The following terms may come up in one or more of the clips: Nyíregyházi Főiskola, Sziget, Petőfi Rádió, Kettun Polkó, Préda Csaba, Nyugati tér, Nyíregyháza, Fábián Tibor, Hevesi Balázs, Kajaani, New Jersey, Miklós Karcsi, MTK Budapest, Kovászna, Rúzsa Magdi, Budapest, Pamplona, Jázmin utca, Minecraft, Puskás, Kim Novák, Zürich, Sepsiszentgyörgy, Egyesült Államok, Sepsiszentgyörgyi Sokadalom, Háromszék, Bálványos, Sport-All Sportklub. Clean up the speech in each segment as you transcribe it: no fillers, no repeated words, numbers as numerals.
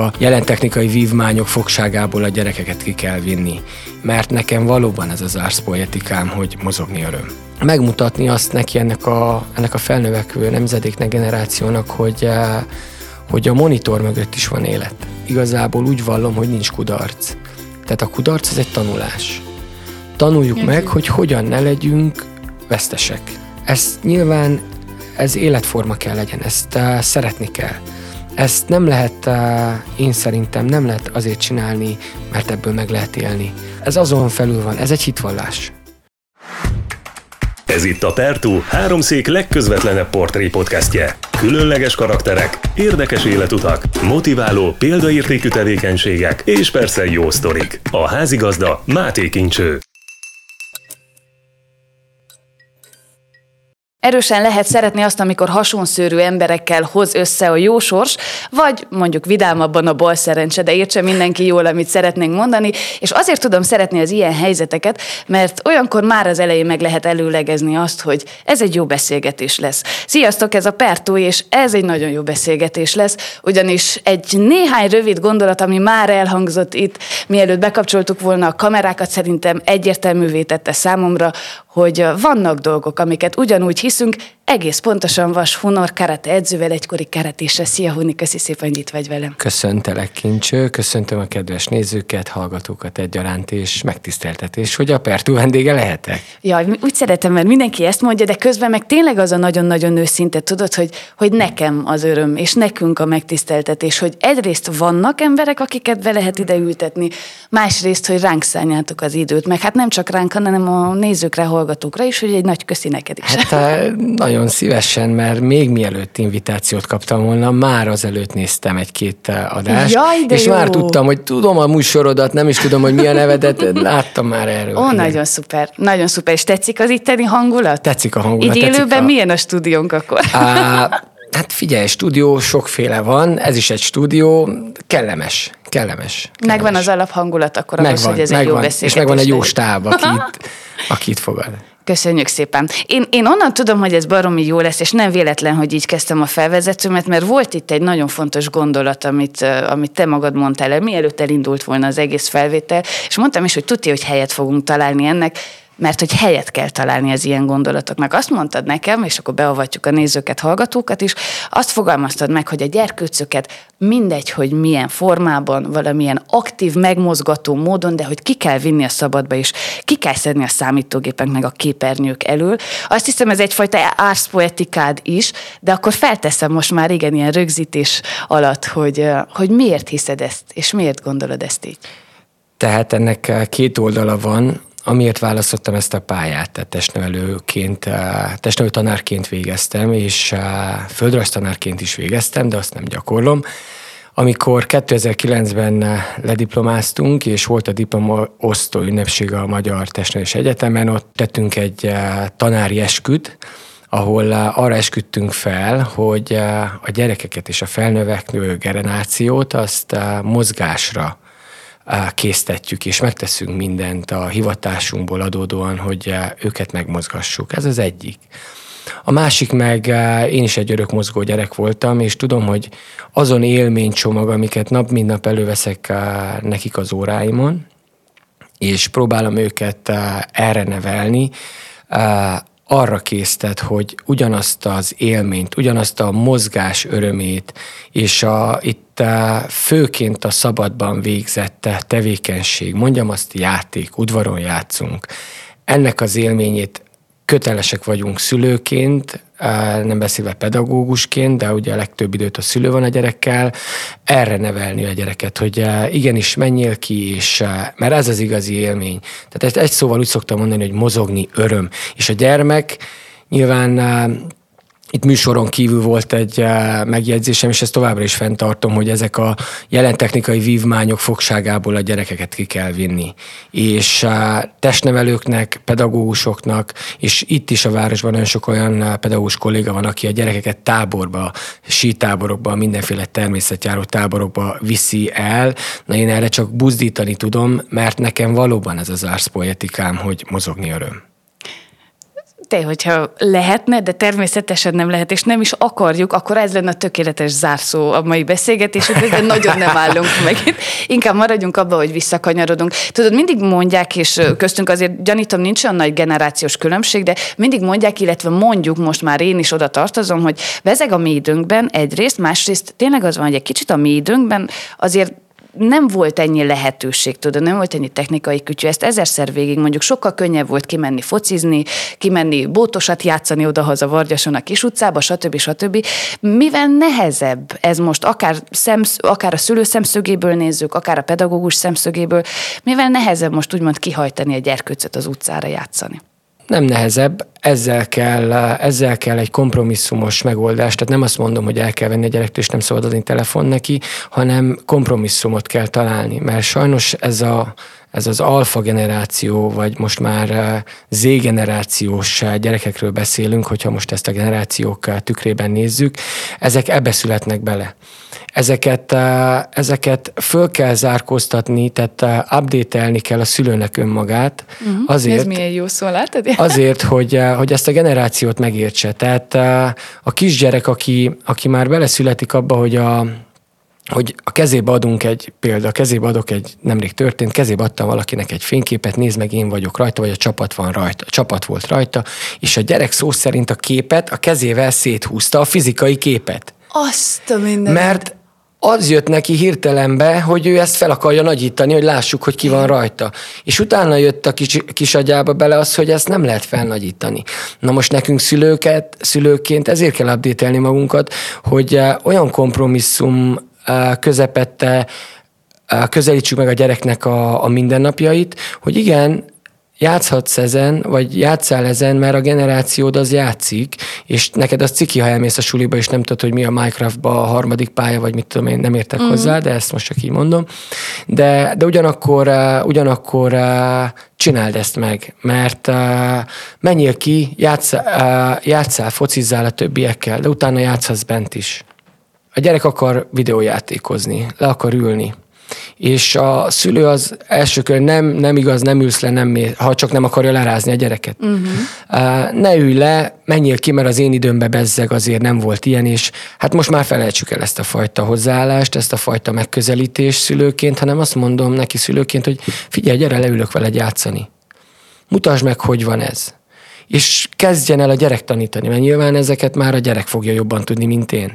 a jelen technikai vívmányok fogságából a gyerekeket ki kell vinni. Mert nekem valóban ez az ars poetikám, hogy mozogni öröm. Megmutatni azt neki ennek a felnövekvő nemzedéknek, generációnak, hogy a monitor mögött is van élet. Igazából úgy vallom, hogy nincs kudarc. Tehát a kudarc az egy tanulás. Tanuljuk meg, hogy hogyan ne legyünk vesztesek. Ez nyilván ez életforma kell legyen, ezt szeretni kell. Ezt nem lehet, én szerintem nem lehet azért csinálni, mert ebből meg lehet élni. Ez azon felül van, ez egy hitvallás. Ez itt a Pertú, háromszék legközvetlenebb portré podcastje. Különleges karakterek, érdekes életutak, motiváló, példaértékű tevékenységek és persze jó sztorik. A házigazda Mátyik Incho. Erősen lehet szeretni azt, amikor hasonszőrű emberekkel hoz össze a jó sors, vagy mondjuk vidámabban a bal szerencse, de értse mindenki jól, amit szeretnénk mondani, és azért tudom szeretni az ilyen helyzeteket, mert olyankor már az elején meg lehet előlegezni azt, hogy ez egy jó beszélgetés lesz. Sziasztok, ez a Pertú, és ez egy nagyon jó beszélgetés lesz, ugyanis egy néhány rövid gondolat, ami már elhangzott itt, mielőtt bekapcsoltuk volna a kamerákat, szerintem egyértelművé tette számomra, hogy vannak dolgok, amiket ugyanúgy hiszünk, egész pontosan Vass Hunor karate edzővel, egykori karatésre. Szia, Huni, köszi szépen, hogy itt vagy velem. Köszöntelek, Kincső, köszöntöm a kedves nézőket, hallgatókat egyaránt, és megtiszteltetés, hogy a Pertú vendége lehetek. Jaj, úgy szeretem, mert mindenki ezt mondja, de közben meg tényleg az a nagyon-nagyon őszinte, tudod, hogy nekem az öröm, és nekünk a megtiszteltetés, hogy egyrészt vannak emberek, akiket be lehet ide ültetni, másrészt, hogy ránk szálljátok az időt, meg hát nem csak ránk, hanem a nézőkre, hallgatókra is, hogy egy nagy köszi neked is. Hát, nagyon szívesen, mert még mielőtt invitációt kaptam volna, már azelőtt néztem egy-két adást, és jó. Már tudtam, hogy tudom a műsorodat, nem is tudom, hogy mi a nevedet, láttam már erről. Ó, nagyon szuper, nagyon szuper. És tetszik az itteni hangulat? Tetszik a hangulat. Így élőben milyen a stúdiónk akkor? Hát figyelj, stúdió sokféle van, ez is egy stúdió, kellemes. Megvan az alaphangulat akkor ahhoz, hogy ez egy jó beszélgetés. És megvan egy jó stáb, aki itt fogad. Köszönjük szépen. Én onnan tudom, hogy ez baromi jó lesz, és nem véletlen, hogy így kezdtem a felvezetőmet, mert volt itt egy nagyon fontos gondolat, amit te magad mondtál el, mielőtt elindult volna az egész felvétel, és mondtam is, hogy tuti, hogy helyet fogunk találni ennek, mert hogy helyet kell találni az ilyen gondolatoknak. Azt mondtad nekem, és akkor beavatjuk a nézőket, hallgatókat is, azt fogalmaztad meg, hogy a gyerkőcöket mindegy, hogy milyen formában, valamilyen aktív, megmozgató módon, de hogy ki kell vinni a szabadba, és ki kell szedni a számítógépek meg a képernyők elől. Azt hiszem, ez egyfajta ars poetikád is, de akkor felteszem most már igen ilyen rögzítés alatt, hogy miért hiszed ezt, és miért gondolod ezt így? Tehát ennek két oldala van. Amiért választottam ezt a pályát, tehát testnevelő tanárként végeztem, és földrajztanárként is végeztem, de azt nem gyakorlom. Amikor 2009-ben lediplomáztunk, és volt a diplomaosztó ünnepség a Magyar Testnevelési Egyetemen, ott tettünk egy tanári esküt, ahol arra esküdtünk fel, hogy a gyerekeket és a felnövekvő generációt azt mozgásra késztetjük, és megteszünk mindent a hivatásunkból adódóan, hogy őket megmozgassuk. Ez az egyik. A másik meg, én is egy örök mozgó gyerek voltam, és tudom, hogy azon élménycsomag, amiket nap mint nap előveszek nekik az óráimon, és próbálom őket erre nevelni, arra késztet, hogy ugyanazt az élményt, ugyanazt a mozgás örömét, és itt főként a szabadban végzett tevékenység, mondjam azt játék, udvaron játszunk, ennek az élményét kötelesek vagyunk szülőként, nem beszélve pedagógusként, de ugye a legtöbb időt a szülő van a gyerekkel, erre nevelni a gyereket, hogy igenis menjél ki, és, mert ez az igazi élmény. Tehát ezt egy szóval úgy szoktam mondani, hogy mozogni öröm. És a gyermek nyilván itt műsoron kívül volt egy megjegyzésem, és ezt továbbra is fenntartom, hogy ezek a jelen technikai vívmányok fogságából a gyerekeket ki kell vinni. És testnevelőknek, pedagógusoknak, és itt is a városban nagyon sok olyan pedagógus kolléga van, aki a gyerekeket táborba, sítáborokba, mindenféle természetjáró táborokba viszi el. Na én erre csak buzdítani tudom, mert nekem valóban ez az ars poetikám, hogy mozogni öröm. te, hogyha lehetne, de természetesen nem lehet, és nem is akarjuk, akkor ez lenne a tökéletes zárszó a mai beszélgetésünkre, de nagyon nem állunk meg itt. Inkább maradjunk abba, hogy visszakanyarodunk. Tudod, mindig mondják, és köztünk azért gyanítom, nincs olyan nagy generációs különbség, de mindig mondják, illetve mondjuk, most már én is oda tartozom, hogy bezeg a mi időnkben egyrészt, másrészt tényleg az van, hogy egy kicsit a mi időnkben azért nem volt ennyi lehetőség, tudod, nem volt ennyi technikai kütyű, ezt ezerszer végig mondjuk sokkal könnyebb volt kimenni focizni, kimenni bótosat játszani odahaza Vargyason a kis utcába, stb. Stb. Mivel nehezebb ez most, akár a szülő szemszögéből nézzük, akár a pedagógus szemszögéből, mivel nehezebb most úgymond kihajtani a gyerkőcöt az utcára játszani? Nem nehezebb, ezzel kell egy kompromisszumos megoldás, tehát nem azt mondom, hogy el kell venni a gyerektől, és nem szabad adni telefon neki, hanem kompromisszumot kell találni, mert sajnos ez az alfa generáció, vagy most már Z generációs gyerekekről beszélünk, hogyha most ezt a generációk tükrében nézzük, ezek ebbe születnek bele. Ezeket föl kell zárkóztatni, tehát update-elni kell a szülőnek önmagát. Uh-huh. Azért, ez milyen jó szó, látod? Azért, hogy ezt a generációt megértse. Tehát a kisgyerek, aki már beleszületik abba, hogy a kezébe adunk egy példa, a kezébe adok egy, nemrég történt, kezébe adtam valakinek egy fényképet, nézd meg, én vagyok rajta, vagy a csapat van rajta, a csapat volt rajta, és a gyerek szó szerint a képet a kezével széthúzta, a fizikai képet. Azt a mindent. Mert az jött neki hirtelenbe, hogy ő ezt fel akarja nagyítani, hogy lássuk, hogy ki van rajta. És utána jött a kis agyába bele az, hogy ezt nem lehet felnagyítani. Na most nekünk szülőként ezért kell update-elni magunkat, hogy olyan kompromisszum közepette közelítsük meg a gyereknek a mindennapjait, hogy igen, játszhatsz ezen, vagy játszál ezen, mert a generációd az játszik, és neked az ciki, ha elmész a suliba, és nem tudod, hogy mi a Minecraftba a harmadik pálya, vagy mit tudom én, nem értek hozzá, de ezt most csak így mondom. De ugyanakkor csináld ezt meg, mert menjél ki, játszál, focizzál a többiekkel, de utána játszhatsz bent is. A gyerek akar videójátékozni, le akar ülni, és a szülő az első körben nem igaz, nem ülsz le, ha csak nem akarja lerázni a gyereket. Uh-huh. Ne ülj le, menjél ki, mert az én időmbe bezzeg azért nem volt ilyen, és hát most már felejtsük el ezt a fajta hozzáállást, ezt a fajta megközelítést szülőként, hanem azt mondom neki szülőként, hogy figyelj, gyere, leülök veled játszani. Mutasd meg, hogy van ez. És kezdjen el a gyerek tanítani, mert nyilván ezeket már a gyerek fogja jobban tudni, mint én.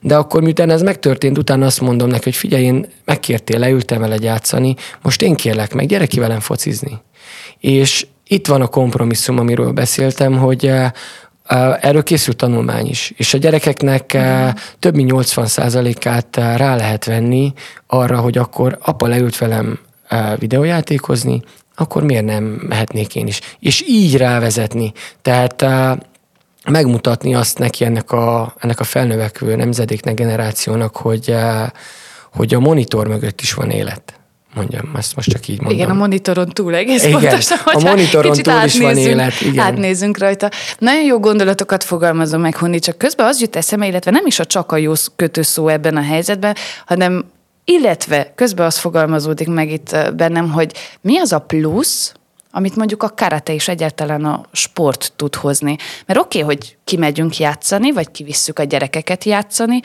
De akkor miután ez megtörtént, utána azt mondom neki, hogy figyelj, én megkértél, leültem veled játszani, most én kérlek meg, gyere ki velem focizni. És itt van a kompromisszum, amiről beszéltem, hogy erről készült tanulmány is, és a gyerekeknek több mint 80%-át rá lehet venni arra, hogy akkor apa leült velem videójátékozni, akkor miért nem mehetnék én is? És így rávezetni, tehát megmutatni azt neki ennek a felnövekvő nemzedéknek, generációnak, hogy a monitor mögött is van élet. Mondjam, ezt most csak így mondom. Igen, a monitoron túl egész igen, pontosan, a monitoron túl is van élet. Igen. Átnézzünk rajta. Nagyon jó gondolatokat fogalmazom meg, Honni, csak közben az jut eszembe, illetve nem is a csak a jó kötőszó ebben a helyzetben, hanem illetve közben az fogalmazódik meg itt bennem, hogy mi az a plusz, amit mondjuk a karate és egyáltalán a sport tud hozni. Mert oké, hogy kimegyünk játszani, vagy kivisszük a gyerekeket játszani,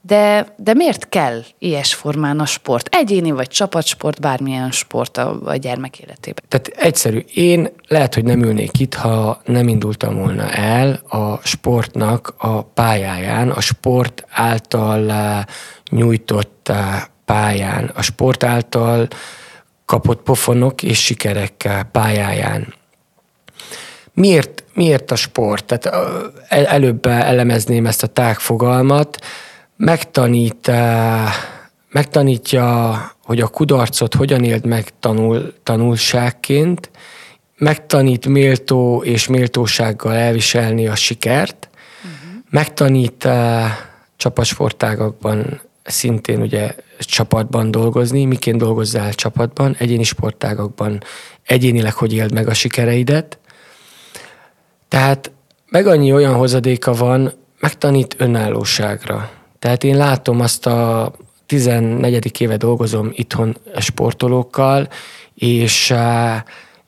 de miért kell ilyes formán a sport? Egyéni vagy csapatsport, bármilyen sport a gyermek életében. Tehát egyszerű. Én lehet, hogy nem ülnék itt, ha nem indultam volna el a sportnak a pályáján, a sport által nyújtott pályán, a sport által kapott pofonok és sikerek pályáján. Miért a sport? Tehát előbb elemezném ezt a tágfogalmat. Megtanítja, hogy a kudarcot hogyan éld meg tanulságként, megtanít méltó és méltósággal elviselni a sikert, megtanít csapatsportágakban szintén ugye csapatban dolgozni, miként dolgozzál csapatban, egyéni sportágakban egyénileg, hogy éld meg a sikereidet. Tehát meg annyi olyan hozadéka van, megtanít önállóságra. Tehát én látom azt a 14. éve dolgozom itthon sportolókkal, és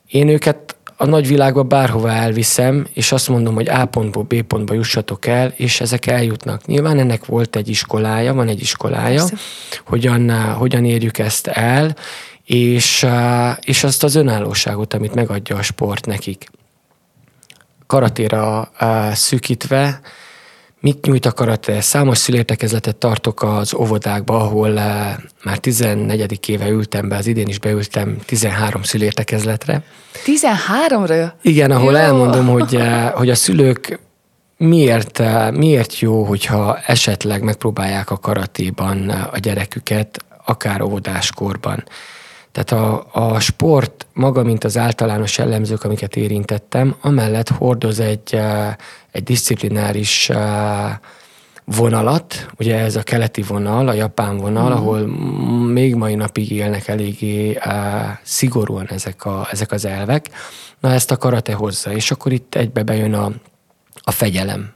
én őket a nagyvilágba bárhova elviszem, és azt mondom, hogy A pontból B pontba jussatok el, és ezek eljutnak. Nyilván ennek volt egy iskolája, van egy iskolája, hogyan érjük ezt el, és azt az önállóságot, amit megadja a sport nekik. Karatéra szűkítve, mit nyújt a karate? Számos szülértekezletet tartok az óvodákba, ahol már 14. éve ültem be, az idén is beültem 13 szülértekezletre. 13-ra? Igen, ahol elmondom, hogy a szülők miért jó, hogyha esetleg megpróbálják a karatéban a gyereküket, akár óvodáskorban. Tehát a sport maga, mint az általános jellemzők, amiket érintettem, amellett hordoz egy disziplináris vonalat, ugye ez a keleti vonal, a japán vonal, ahol még mai napig élnek eléggé szigorúan ezek az elvek. Na, ezt a karate hozza, és akkor itt egybe bejön a fegyelem.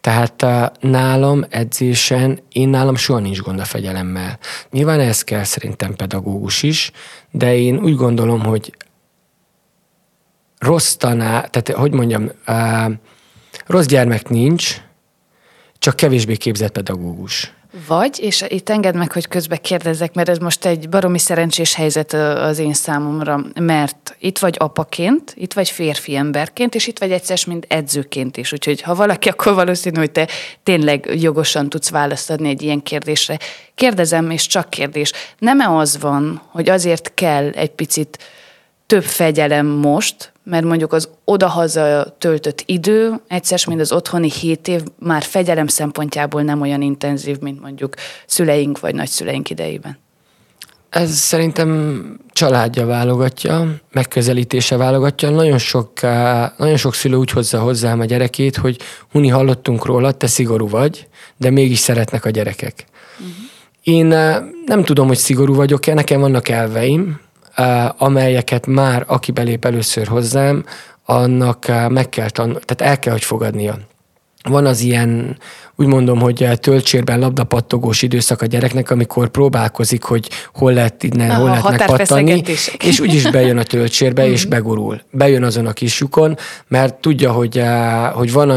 Tehát nálam edzésen, nálam soha nincs gond a fegyelemmel. Nyilván ez kell szerintem pedagógus is, de én úgy gondolom, hogy rossz gyermek nincs, csak kevésbé képzett pedagógus. Vagy, és itt engedd meg, hogy közbe kérdezzek, mert ez most egy baromi szerencsés helyzet az én számomra, mert itt vagy apaként, itt vagy férfi emberként, és itt vagy egyszer, mint edzőként is. Úgyhogy ha valaki, akkor valószínű, hogy te tényleg jogosan tudsz választ adni egy ilyen kérdésre. Kérdezem, és csak kérdés. Nem-e az van, hogy azért kell egy picit több fegyelem most, mert mondjuk az odahaza töltött idő, egyszer, mint az otthoni 7 év már fegyelem szempontjából nem olyan intenzív, mint mondjuk szüleink vagy nagyszüleink idejében? Ez szerintem családja válogatja, megközelítése válogatja. Nagyon sok szülő úgy hozza hozzám a gyerekét, hogy huni, hallottunk róla, te szigorú vagy, de mégis szeretnek a gyerekek. Uh-huh. Én nem tudom, hogy szigorú vagyok-e, nekem vannak elveim, amelyeket már, aki belép először hozzám, annak meg kell tehát el kell, hogy fogadnia. Van az ilyen, úgy mondom, hogy töltsérben labdapattogós időszak a gyereknek, amikor próbálkozik, hogy hol lehet innen, hol lehetnek pattani, és úgyis bejön a töltsérbe, és begurul. Bejön azon a kis lyukon, mert tudja, hogy van,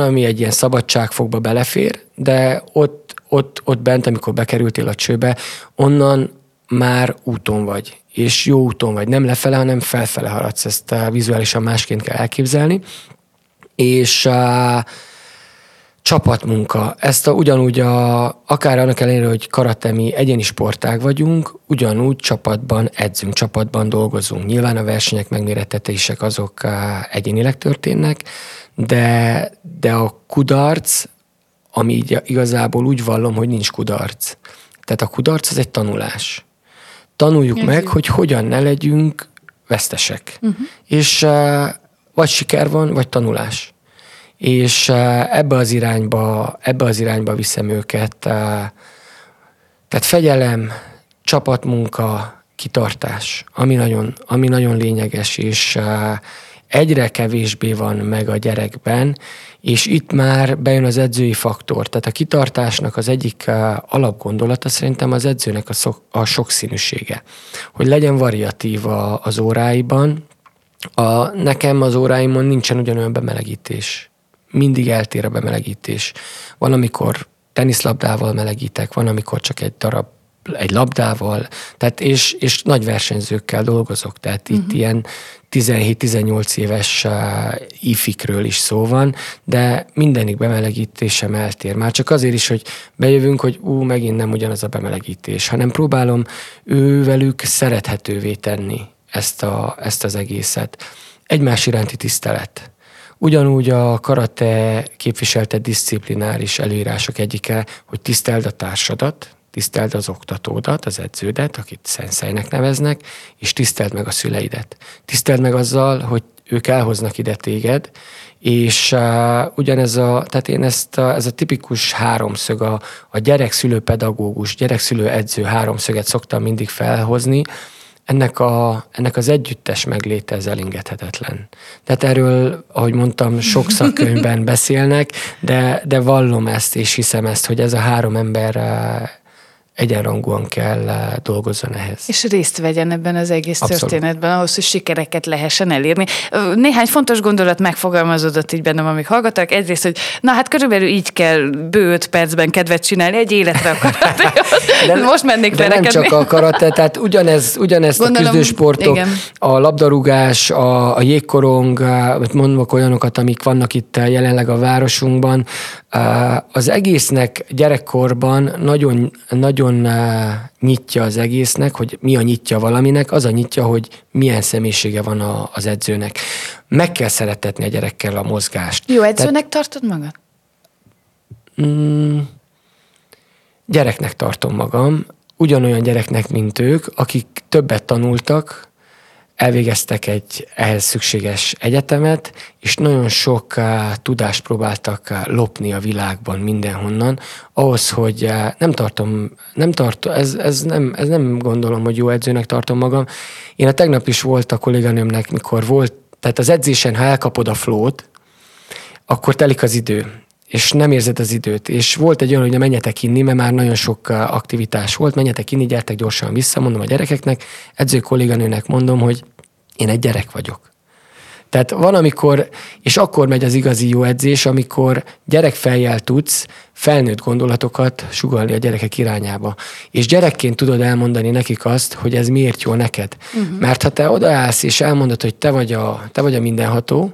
ami egy ilyen szabadságfogba belefér, de ott bent, amikor bekerültél a csőbe, onnan már úton vagy, és jó úton vagy, nem lefele, hanem felfele haladsz, ezt vizuálisan másként kell elképzelni, és csapatmunka, ezt ugyanúgy akár annak ellenére, hogy karate, mi egyéni sportág vagyunk, ugyanúgy csapatban edzünk, csapatban dolgozunk. Nyilván a versenyek, megmérettetések azok egyénileg történnek, de a kudarc, ami igazából úgy vallom, hogy nincs kudarc. Tehát a kudarc az egy tanulás. Tanuljuk meg, hogy hogyan ne legyünk vesztesek. Uh-huh. És vagy siker van, vagy tanulás. És ebbe az irányba viszem őket. Tehát fegyelem, csapatmunka, kitartás, ami nagyon lényeges, és egyre kevésbé van meg a gyerekben, és itt már bejön az edzői faktor. Tehát a kitartásnak az egyik alapgondolata szerintem az edzőnek a sokszínűsége. Hogy legyen variatív az óráiban. Nekem az óráimon nincsen ugyanolyan bemelegítés. Mindig eltér a bemelegítés. Van, amikor teniszlabdával melegítek, van, amikor csak egy labdával, tehát és nagy versenyzőkkel dolgozok, tehát itt ilyen 17-18 éves ifikről is szó van, de mindenik bemelegítésem eltér. Már csak azért is, hogy bejövünk, hogy megint nem ugyanaz a bemelegítés, hanem próbálom velük szerethetővé tenni ezt az egészet. Egymás iránti tisztelet. Ugyanúgy a karate képviselte disziplináris előírások egyike, hogy tiszteld a társadat, tiszteld az oktatódat, az edződet, akit szenszeinek neveznek, és tiszteld meg a szüleidet. Tiszteld meg azzal, hogy ők elhoznak ide téged, és tehát én ez a tipikus háromszög, a gyerekszülő-pedagógus, gyerekszülő-edző háromszöget szoktam mindig felhozni, ennek az együttes megléte ez elengedhetetlen. Tehát erről, ahogy mondtam, sok szakkönyvben beszélnek, de vallom ezt és hiszem ezt, hogy ez a három ember egyenrangúan kell dolgozzon ehhez. És részt vegyen ebben az egész történetben, ahhoz, hogy sikereket lehessen elérni. Néhány fontos gondolat megfogalmazódott így bennem, amik hallgatok. Egyrészt, hogy na hát körülbelül így kell bő 5 percben kedvet csinálni, egy életre a karatéhoz. Most mennék verekedni. De nem csak a karate, tehát ugyanezt gondolom, a küzdősportok, igen. A labdarúgás, a jégkorong, mondok olyanokat, amik vannak itt jelenleg a városunkban. Az egésznek gyerekkorban nagyon nyitja az egésznek, hogy mi a nyitja valaminek, az a nyitja, hogy milyen személyisége van az edzőnek. Meg kell szeretetni a gyerekkel a mozgást. Jó edzőnek tartod magad? Gyereknek tartom magam, ugyanolyan gyereknek, mint ők, akik többet tanultak, elvégeztek egy ehhez szükséges egyetemet, és nagyon sok tudást próbáltak lopni a világban mindenhonnan, ahhoz, hogy nem gondolom, hogy jó edzőnek tartom magam. Én tegnap is volt a kolléganőmnek, mikor volt, tehát az edzésen, ha elkapod a flót, akkor telik az idő, és nem érzed az időt. És volt egy olyan, hogy menjetek inni, mert már nagyon sok aktivitás volt, menjetek inni, gyertek gyorsan vissza, mondom a gyerekeknek, edző kolléganőnek mondom, hogy én egy gyerek vagyok. Tehát van, amikor, és akkor megy az igazi jó edzés, amikor gyerekfejjel tudsz felnőtt gondolatokat sugallni a gyerekek irányába. És gyerekként tudod elmondani nekik azt, hogy ez miért jó neked. Uh-huh. Mert ha te odaállsz, és elmondod, hogy te vagy a mindenható,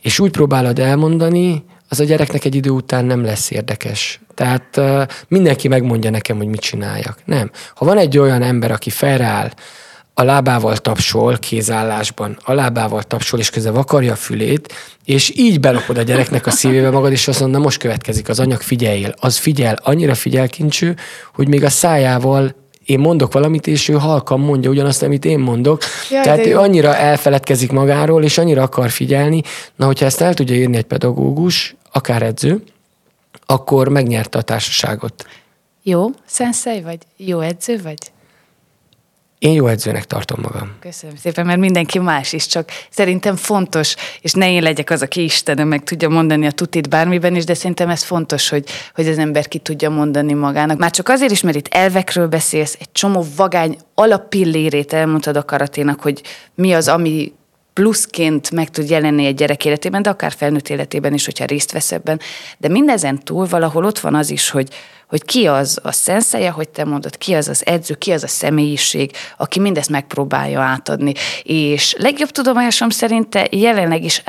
és úgy próbálod elmondani, az a gyereknek egy idő után nem lesz érdekes. Tehát mindenki megmondja nekem, hogy mit csináljak. Nem. Ha van egy olyan ember, aki felráll, a lábával tapsol, kézállásban, a lábával tapsol, és közben vakarja a fülét, és így belopod a gyereknek a szívébe magad, és azt mondom, most következik az anyag, figyeljél. Az figyel, annyira figyelkincső, hogy még a szájával én mondok valamit, és ő halkan mondja ugyanazt, amit én mondok. Jaj, tehát ő annyira elfeledkezik magáról, és annyira akar figyelni. Na, hogyha ezt el tudja írni egy pedagógus, akár edző, akkor megnyerte a társaságot. Jó szenszei vagy? Jó edző vagy? Én jó edzőnek tartom magam. Köszönöm szépen, mert mindenki más is, csak szerintem fontos, és ne én legyek az, aki Istenem meg tudja mondani a tutit bármiben is, de szerintem ez fontos, hogy az ember ki tudja mondani magának. Már csak azért is, mert itt elvekről beszélsz, egy csomó vagány alapillérét elmondtad a karaténak, hogy mi az, ami pluszként meg tud jelenni egy gyerek életében, de akár felnőtt életében is, hogyha részt vesz ebben. De mindezen túl valahol ott van az is, hogy ki az a szenseje, hogy te mondod, ki az az edző, ki az a személyiség, aki mindezt megpróbálja átadni. És legjobb tudomásom szerint te jelenleg is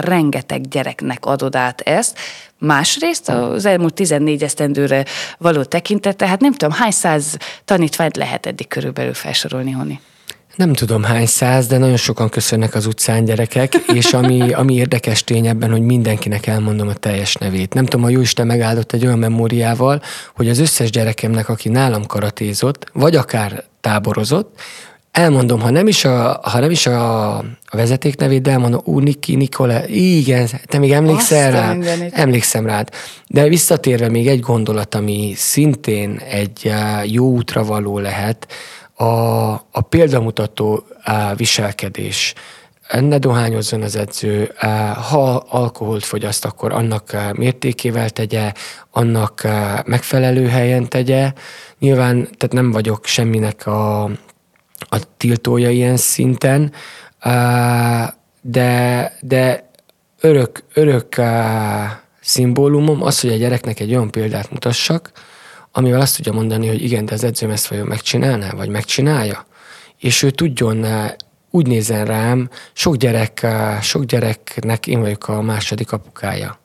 rengeteg gyereknek adod át ezt. Másrészt az elmúlt 14 esztendőre való tekintete, hát nem tudom, hány száz tanítványt lehet eddig körülbelül felsorolni, Honi? Nem tudom hány száz, de nagyon sokan köszönnek az utcán gyerekek, és ami érdekes tény ebben, hogy mindenkinek elmondom a teljes nevét. Nem tudom, a Jóisten megáldott egy olyan memóriával, hogy az összes gyerekemnek, aki nálam karatézott, vagy akár táborozott, elmondom, ha nem is a vezeték nevét, de elmondom, Niki, Nikola, igen, te még emlékszel rá? Emlékszem rád. De visszatérve még egy gondolat, ami szintén egy jó útra való lehet, a példamutató viselkedés. Ne dohányozzon az edző, ha alkoholt fogyaszt, akkor annak mértékével tegye, annak megfelelő helyen tegye. Nyilván, tehát nem vagyok semminek a tiltója ilyen szinten, de örök szimbólumom az, hogy a gyereknek egy olyan példát mutassak, amivel azt tudja mondani, hogy igen, de az edzőm ezt vajon megcsinálná, vagy megcsinálja, és ő tudjon, úgy nézzen rám, sok gyereknek én vagyok a második apukája.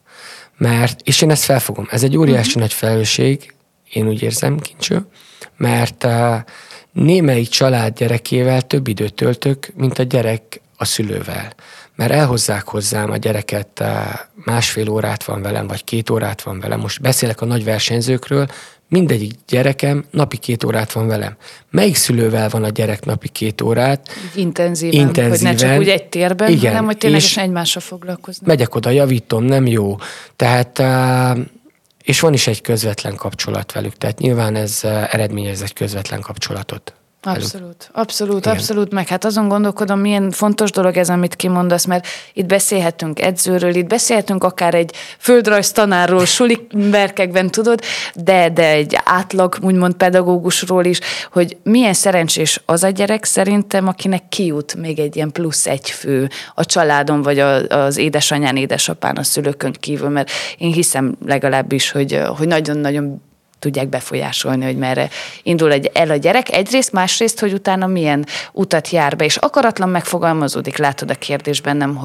És én ezt felfogom. Ez egy óriási nagy felelősség, én úgy érzem, Kincső, mert némelyik család gyerekével több időt töltök, mint a gyerek a szülővel. Mert elhozzák hozzám a gyereket, másfél órát van velem, vagy 2 órát van velem. Most beszélek a nagy versenyzőkről, mindegyik gyerekem napi 2 órát van velem. Melyik szülővel van a gyerek napi 2 órát? Intenzíven. Hogy ne csak úgy egy térben, igen, hanem hogy ténylegesen egymással foglalkozni. Megyek oda, javítom, nem jó. Tehát, és van is egy közvetlen kapcsolat velük, tehát nyilván ez eredményez egy közvetlen kapcsolatot. Abszolút, meg hát azon gondolkodom, milyen fontos dolog ez, amit kimondasz, mert itt beszélhetünk edzőről, itt beszélhetünk akár egy földrajz tanárról, suliberkekben, tudod, de egy átlag, úgymond pedagógusról is, hogy milyen szerencsés az a gyerek szerintem, akinek kijut még egy ilyen plusz egy fő a családon, vagy az édesanyán, édesapán, a szülőkön kívül, mert én hiszem legalábbis, hogy nagyon-nagyon tudják befolyásolni, hogy merre indul el a gyerek. Egyrészt, másrészt, hogy utána milyen utat jár be, és akaratlan megfogalmazódik, látod a kérdés bennem,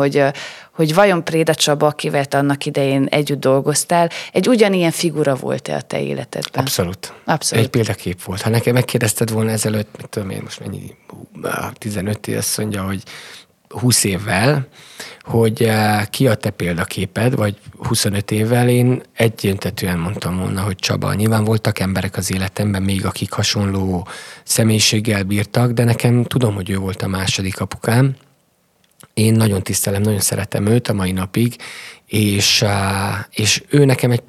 hogy vajon Préda Csaba, akivel te annak idején együtt dolgoztál, egy ugyanilyen figura volt-e a te életedben? Abszolút. Egy példakép volt. Ha nekem megkérdezted volna ezelőtt, mit tudom én, most mennyi, 15 év, azt mondja, hogy 20 évvel, hogy ki a te példaképed, vagy 25 évvel, én egyöntetűen mondtam volna, hogy Csaba. Nyilván voltak emberek az életemben még, akik hasonló személyiséggel bírtak, de nekem tudom, hogy ő volt a második apukám. Én nagyon tisztelem, nagyon szeretem őt a mai napig, és ő nekem egy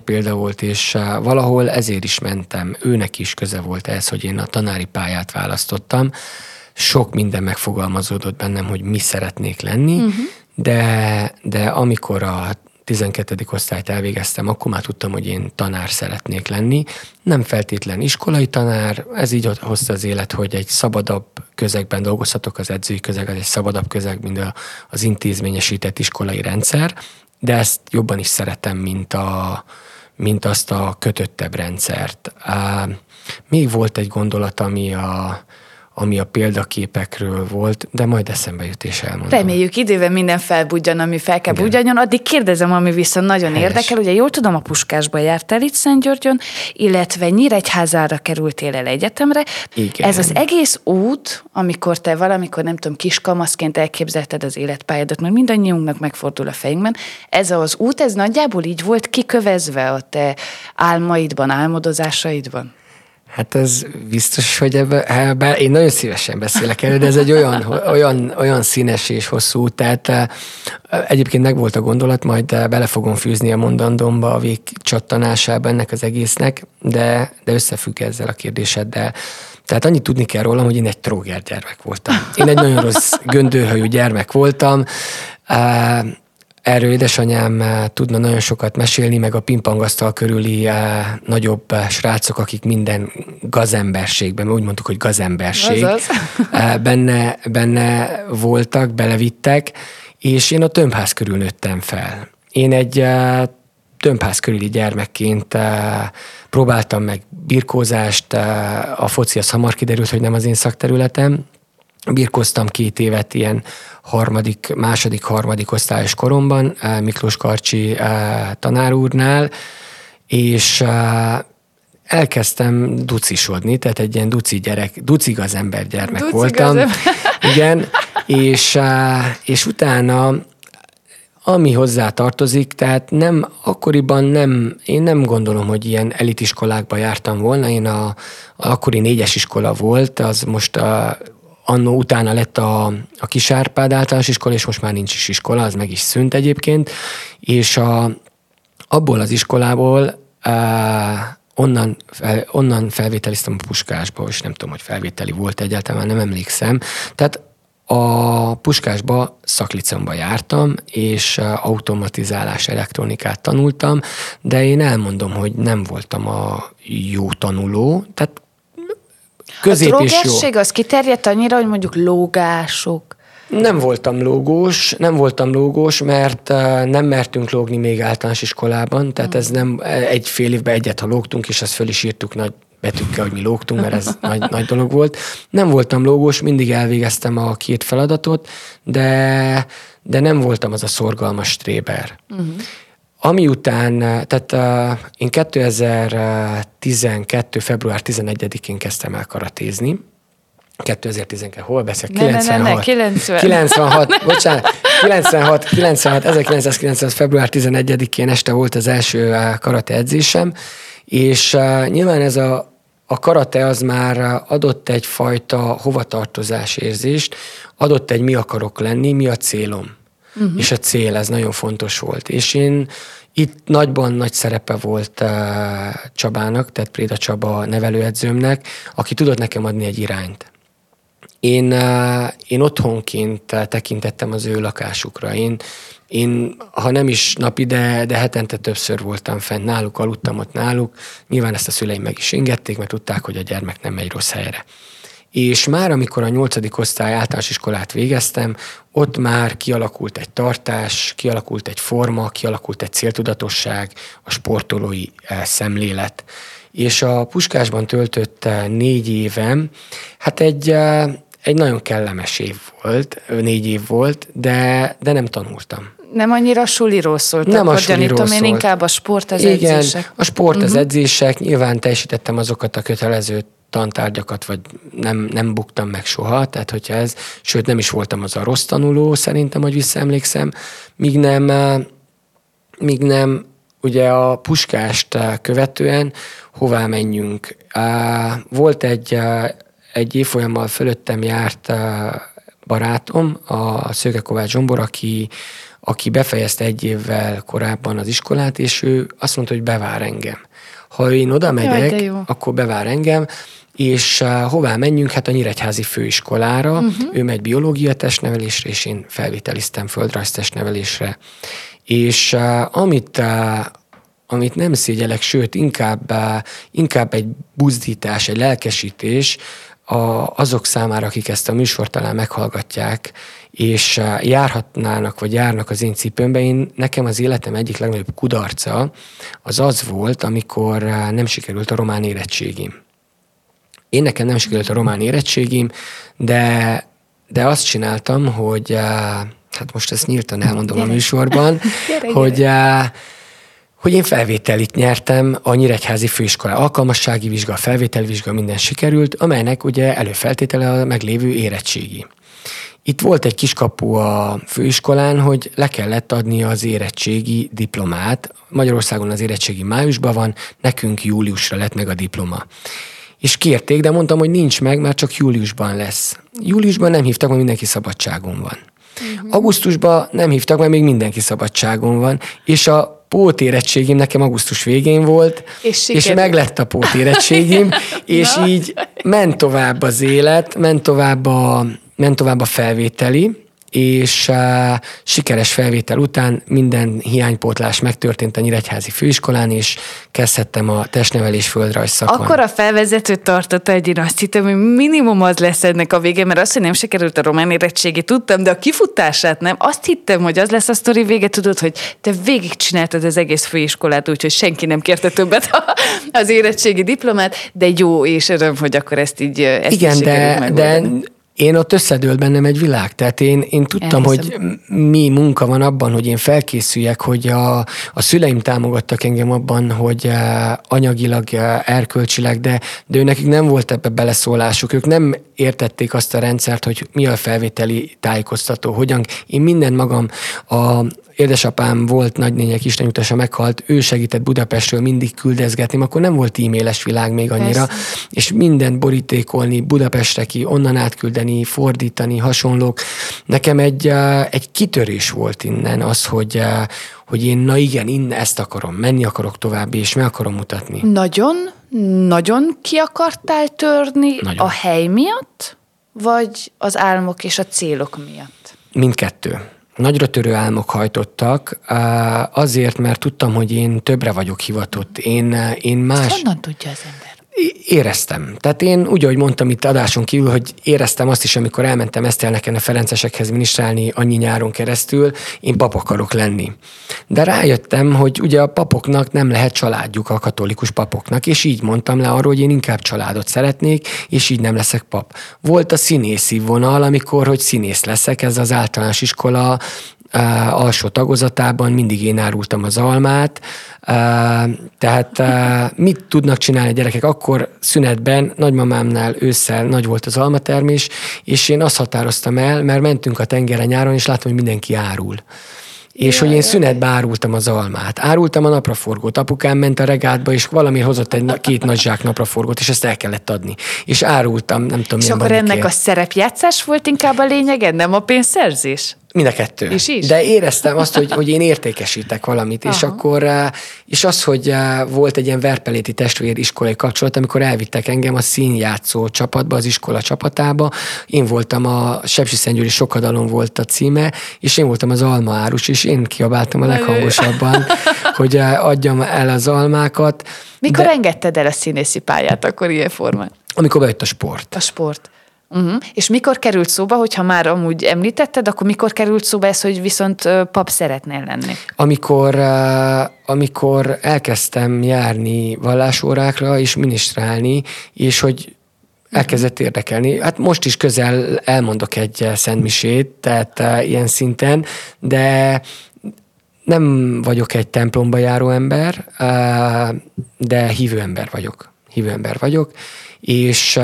példa volt. És valahol ezért is mentem. Őnek is köze volt ez, hogy én a tanári pályát választottam. Sok minden megfogalmazódott bennem, hogy mi szeretnék lenni, de amikor a 12. osztályt elvégeztem, akkor már tudtam, hogy én tanár szeretnék lenni. Nem feltétlen iskolai tanár, ez így hozta az élet, hogy egy szabadabb közegben dolgozhatok, az edzői közeg, az egy szabadabb közeg, mint az intézményesített iskolai rendszer, de ezt jobban is szeretem, mint azt a kötöttebb rendszert. Még volt egy gondolat, ami a példaképekről volt, de majd eszembe jut és elmondom. Reméljük idővel minden felbudjan, ami fel kell budjanjon. Addig kérdezem, ami viszont nagyon érdekel. Ugye jól tudom, a Puskásba jártál itt Szentgyörgyön, illetve Nyíregyházára kerültél el egyetemre. Igen. Ez az egész út, amikor te valamikor, nem tudom, kiskamaszként elképzelted az életpályádat, mert mindannyiunknak megfordul a fejünkben. Ez az út, ez nagyjából így volt kikövezve a te álmaidban, álmodozásaidban? Hát ez biztos, hogy én nagyon szívesen beszélek erről, de ez egy olyan színes és hosszú, tehát egyébként meg volt a gondolat, majd bele fogom fűzni a mondandómba a végcsattanásába ennek az egésznek, de összefügg ezzel a kérdéseddel. Tehát annyit tudni kell rólam, hogy én egy tróger gyermek voltam. Én egy nagyon rossz göndörhajú gyermek voltam. Erről édesanyám tudna nagyon sokat mesélni, meg a pingpongasztal körüli nagyobb srácok, akik minden gazemberségben, úgy mondtuk, hogy gazemberség, benne voltak, belevittek, és én a tömbház körül nőttem fel. Én egy tömbház körüli gyermekként próbáltam meg birkózást, a foci az hamar kiderült, hogy nem az én szakterületem. Birkoztam 2 évet ilyen második, harmadik osztályos koromban Miklós Karcsi tanár úrnál, és elkezdtem ducisodni, tehát egy ilyen duci gazember gyermek voltam. Igen, és utána ami hozzá tartozik, tehát én nem gondolom, hogy ilyen elitiskolákba jártam volna, én akkori 4-es iskola volt, az most annó utána lett a Kisárpád általános iskola, és most már nincs is iskola, az meg is szűnt egyébként, és abból az iskolából onnan felvételiztem a Puskásba, és nem tudom, hogy felvételi volt egyáltalán, nem emlékszem. Tehát a Puskásba szaklicomba jártam, és automatizálás, elektronikát tanultam, de én elmondom, hogy nem voltam a jó tanuló, tehát közép a trógerség az kiterjedt annyira, hogy mondjuk lógások. Nem voltam lógós, mert nem mertünk lógni még általános iskolában, tehát ez nem egy fél évben egyet, ha lógtunk, és azt föl is írtuk nagy betűkkel, hogy mi lógtunk, mert ez nagy dolog volt. Nem voltam lógós, mindig elvégeztem a 2 feladatot, de nem voltam az a szorgalmas stréber. Ami után, tehát én 2012. február 11-én kezdtem el karatézni. 2012, hol beszél? 1996. február 11-én este volt az első karate edzésem, és nyilván ez a karate az már adott egyfajta hovatartozás érzést, adott egy mi akarok lenni, mi a célom. És a cél, ez nagyon fontos volt. És én Itt nagyban nagy szerepe volt Csabának, tehát Préda Csaba nevelőedzőmnek, aki tudott nekem adni egy irányt. Én otthonként tekintettem az ő lakásukra. Én ha nem is napi, de hetente többször voltam fent náluk, aludtam ott náluk. Nyilván ezt a szüleim meg is engedték, mert tudták, hogy a gyermek nem megy rossz helyre. És már amikor a 8. osztály általános iskolát végeztem, ott már kialakult egy tartás, kialakult egy forma, kialakult egy céltudatosság, a sportolói szemlélet. És a Puskásban töltött 4 évem, hát egy nagyon kellemes év volt, 4 év volt, de nem tanultam. Nem annyira suliról szólt. Nem a suliról szólt. Én inkább a sport, az edzések. Igen, a sport, az edzések. Nyilván teljesítettem azokat a kötelező tantárgyakat, vagy nem buktam meg soha, tehát hogyha sőt nem is voltam az a rossz tanuló, szerintem, hogy visszaemlékszem, míg nem ugye a Puskást követően hová menjünk. Volt egy évfolyammal fölöttem járt barátom, a Szőke Kovács Zsombor, aki befejezte 1 évvel korábban az iskolát, és ő azt mondta, hogy bevár engem. Ha én oda megyek, akkor bevár engem, és hová menjünk? Hát a Nyíregyházi Főiskolára. Ő megy biológia testnevelésre, és én felvételiztem földrajz testnevelésre. És amit nem szégyelek, sőt, inkább egy buzdítás, egy lelkesítés azok számára, akik ezt a műsort talán meghallgatják, és járhatnának, vagy járnak az én cipőmbe. Nekem az életem egyik legnagyobb kudarca az volt, amikor nem sikerült a román érettségim. Nekem nem sikerült a román érettségim, de azt csináltam, hogy hát most ezt nyíltan elmondom a műsorban, hogy én felvételit nyertem a Nyíregyházi Főiskola alkalmassági vizsga, felvételvizsga, minden sikerült, amelynek ugye előfeltétele a meglévő érettségi. Itt volt egy kiskapu a főiskolán, hogy le kellett adni az érettségi diplomát. Magyarországon az érettségi májusban van, nekünk júliusra lett meg a diploma. És kérték, de mondtam, hogy nincs meg, már csak júliusban lesz. Júliusban nem hívtak, mert mindenki szabadságon van. Augusztusban nem hívtak, mert még mindenki szabadságon van. És a pótérettségim nekem augusztus végén volt, és meglett a pótérettségim, és így ment tovább az élet, ment tovább a felvételi, és sikeres felvétel után minden hiánypótlás megtörtént a Nyíregyházi Főiskolán, és kezdhettem a testnevelés földrajz szakon. Akkor a felvezetőt tartotta egy, azt hittem, hogy minimum az lesz ennek a vége, mert azt, hogy nem sikerült a román érettségi, tudtam, de a kifutását nem. Azt hittem, hogy az lesz a sztori vége, tudod, hogy te végigcsináltad az egész főiskolát, úgyhogy senki nem kérte többet az érettségi diplomát, de jó, és öröm, hogy akkor ezt így sikerült. Én ott összedőlt bennem egy világ, tehát én tudtam, hogy mi munka van abban, hogy én felkészüljek, hogy a szüleim támogattak engem abban, hogy anyagilag, erkölcsileg, de nekik nem volt ebbe beleszólásuk, ők nem értették azt a rendszert, hogy mi a felvételi tájékoztató, hogyan. Én mindent magam, édesapám volt, nagynények istenyutasa meghalt, ő segített Budapestről mindig küldezgetni, akkor nem volt e-mailes világ még annyira, persze. És mindent borítékolni, Budapestre ki, onnan átküldeni, fordítani, hasonlók. Nekem egy kitörés volt innen az, hogy én innen ezt akarom, menni akarok tovább, és meg akarom mutatni. Nagyon ki akartál törni a hely miatt, vagy az álmok és a célok miatt? Mindkettő. Nagyra törő álmok hajtottak, azért, mert tudtam, hogy én többre vagyok hivatott. Én más... Ezt honnan tudja az ember? Éreztem. Tehát én úgy, ahogy mondtam itt adáson kívül, hogy éreztem azt is, amikor elmentem Esztelneken a ferencesekhez ministrálni annyi nyáron keresztül, én pap akarok lenni. De rájöttem, hogy ugye a papoknak nem lehet családjuk, a katolikus papoknak, és így mondtam le arról, hogy én inkább családot szeretnék, és így nem leszek pap. Volt a színészi vonal, amikor, hogy színész leszek, ez az általános iskola alsó tagozatában mindig én árultam az almát, tehát mit tudnak csinálni a gyerekek? Akkor szünetben nagymamámnál ősszel nagy volt az almatermés, és én azt határoztam el, mert mentünk a tengerre nyáron, és láttam, hogy mindenki árul. És hogy én szünetben árultam az almát. Árultam a napraforgót. Apukám ment a regátba, és valami hozott két nagy zsák napraforgót, és ezt el kellett adni. És árultam, nem tudom. És akkor ennek a szerepjátszás volt inkább a lényege, nem a pénzszerzés? Mind a kettő. És de éreztem azt, hogy én értékesítek valamit, aha. És akkor, és az, hogy volt egy ilyen verpeléti testvér iskolai kapcsolat, amikor elvittek engem a színjátszó csapatba, az iskola csapatába, én voltam a Sepsiszentgyörgyi Sokadalom volt a címe, és én voltam az almaárus, és én kiabáltam a leghangosabban, hogy adjam el az almákat. Mikor engedted el a színészi pályát akkor ilyen formán? Amikor bejött a sport. A sport. Uh-huh. És mikor került szóba, hogyha már amúgy említetted, akkor mikor került szóba ez, hogy viszont pap szeretnél lenni? Amikor elkezdtem járni vallásórákra és ministrálni, és hogy elkezdett érdekelni. Hát most is közel elmondok egy szentmisét, tehát ilyen szinten, de nem vagyok egy templomba járó ember, de hívő ember vagyok. És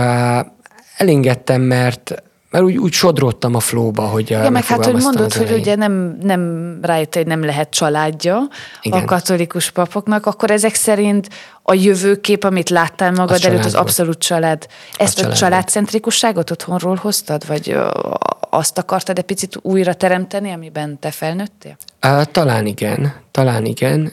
elengedtem, mert úgy sodródtam a flóba, hogy ja, meg hát, hogy mondod, hogy ugye nem rájött, hogy nem lehet családja igen. A katolikus papoknak, akkor ezek szerint a jövőkép, amit láttál magad az előtt, az abszolút család. Ezt a családcentrikusságot otthonról hoztad, vagy azt akartad egy picit újra teremteni, amiben te felnőttél? Talán igen,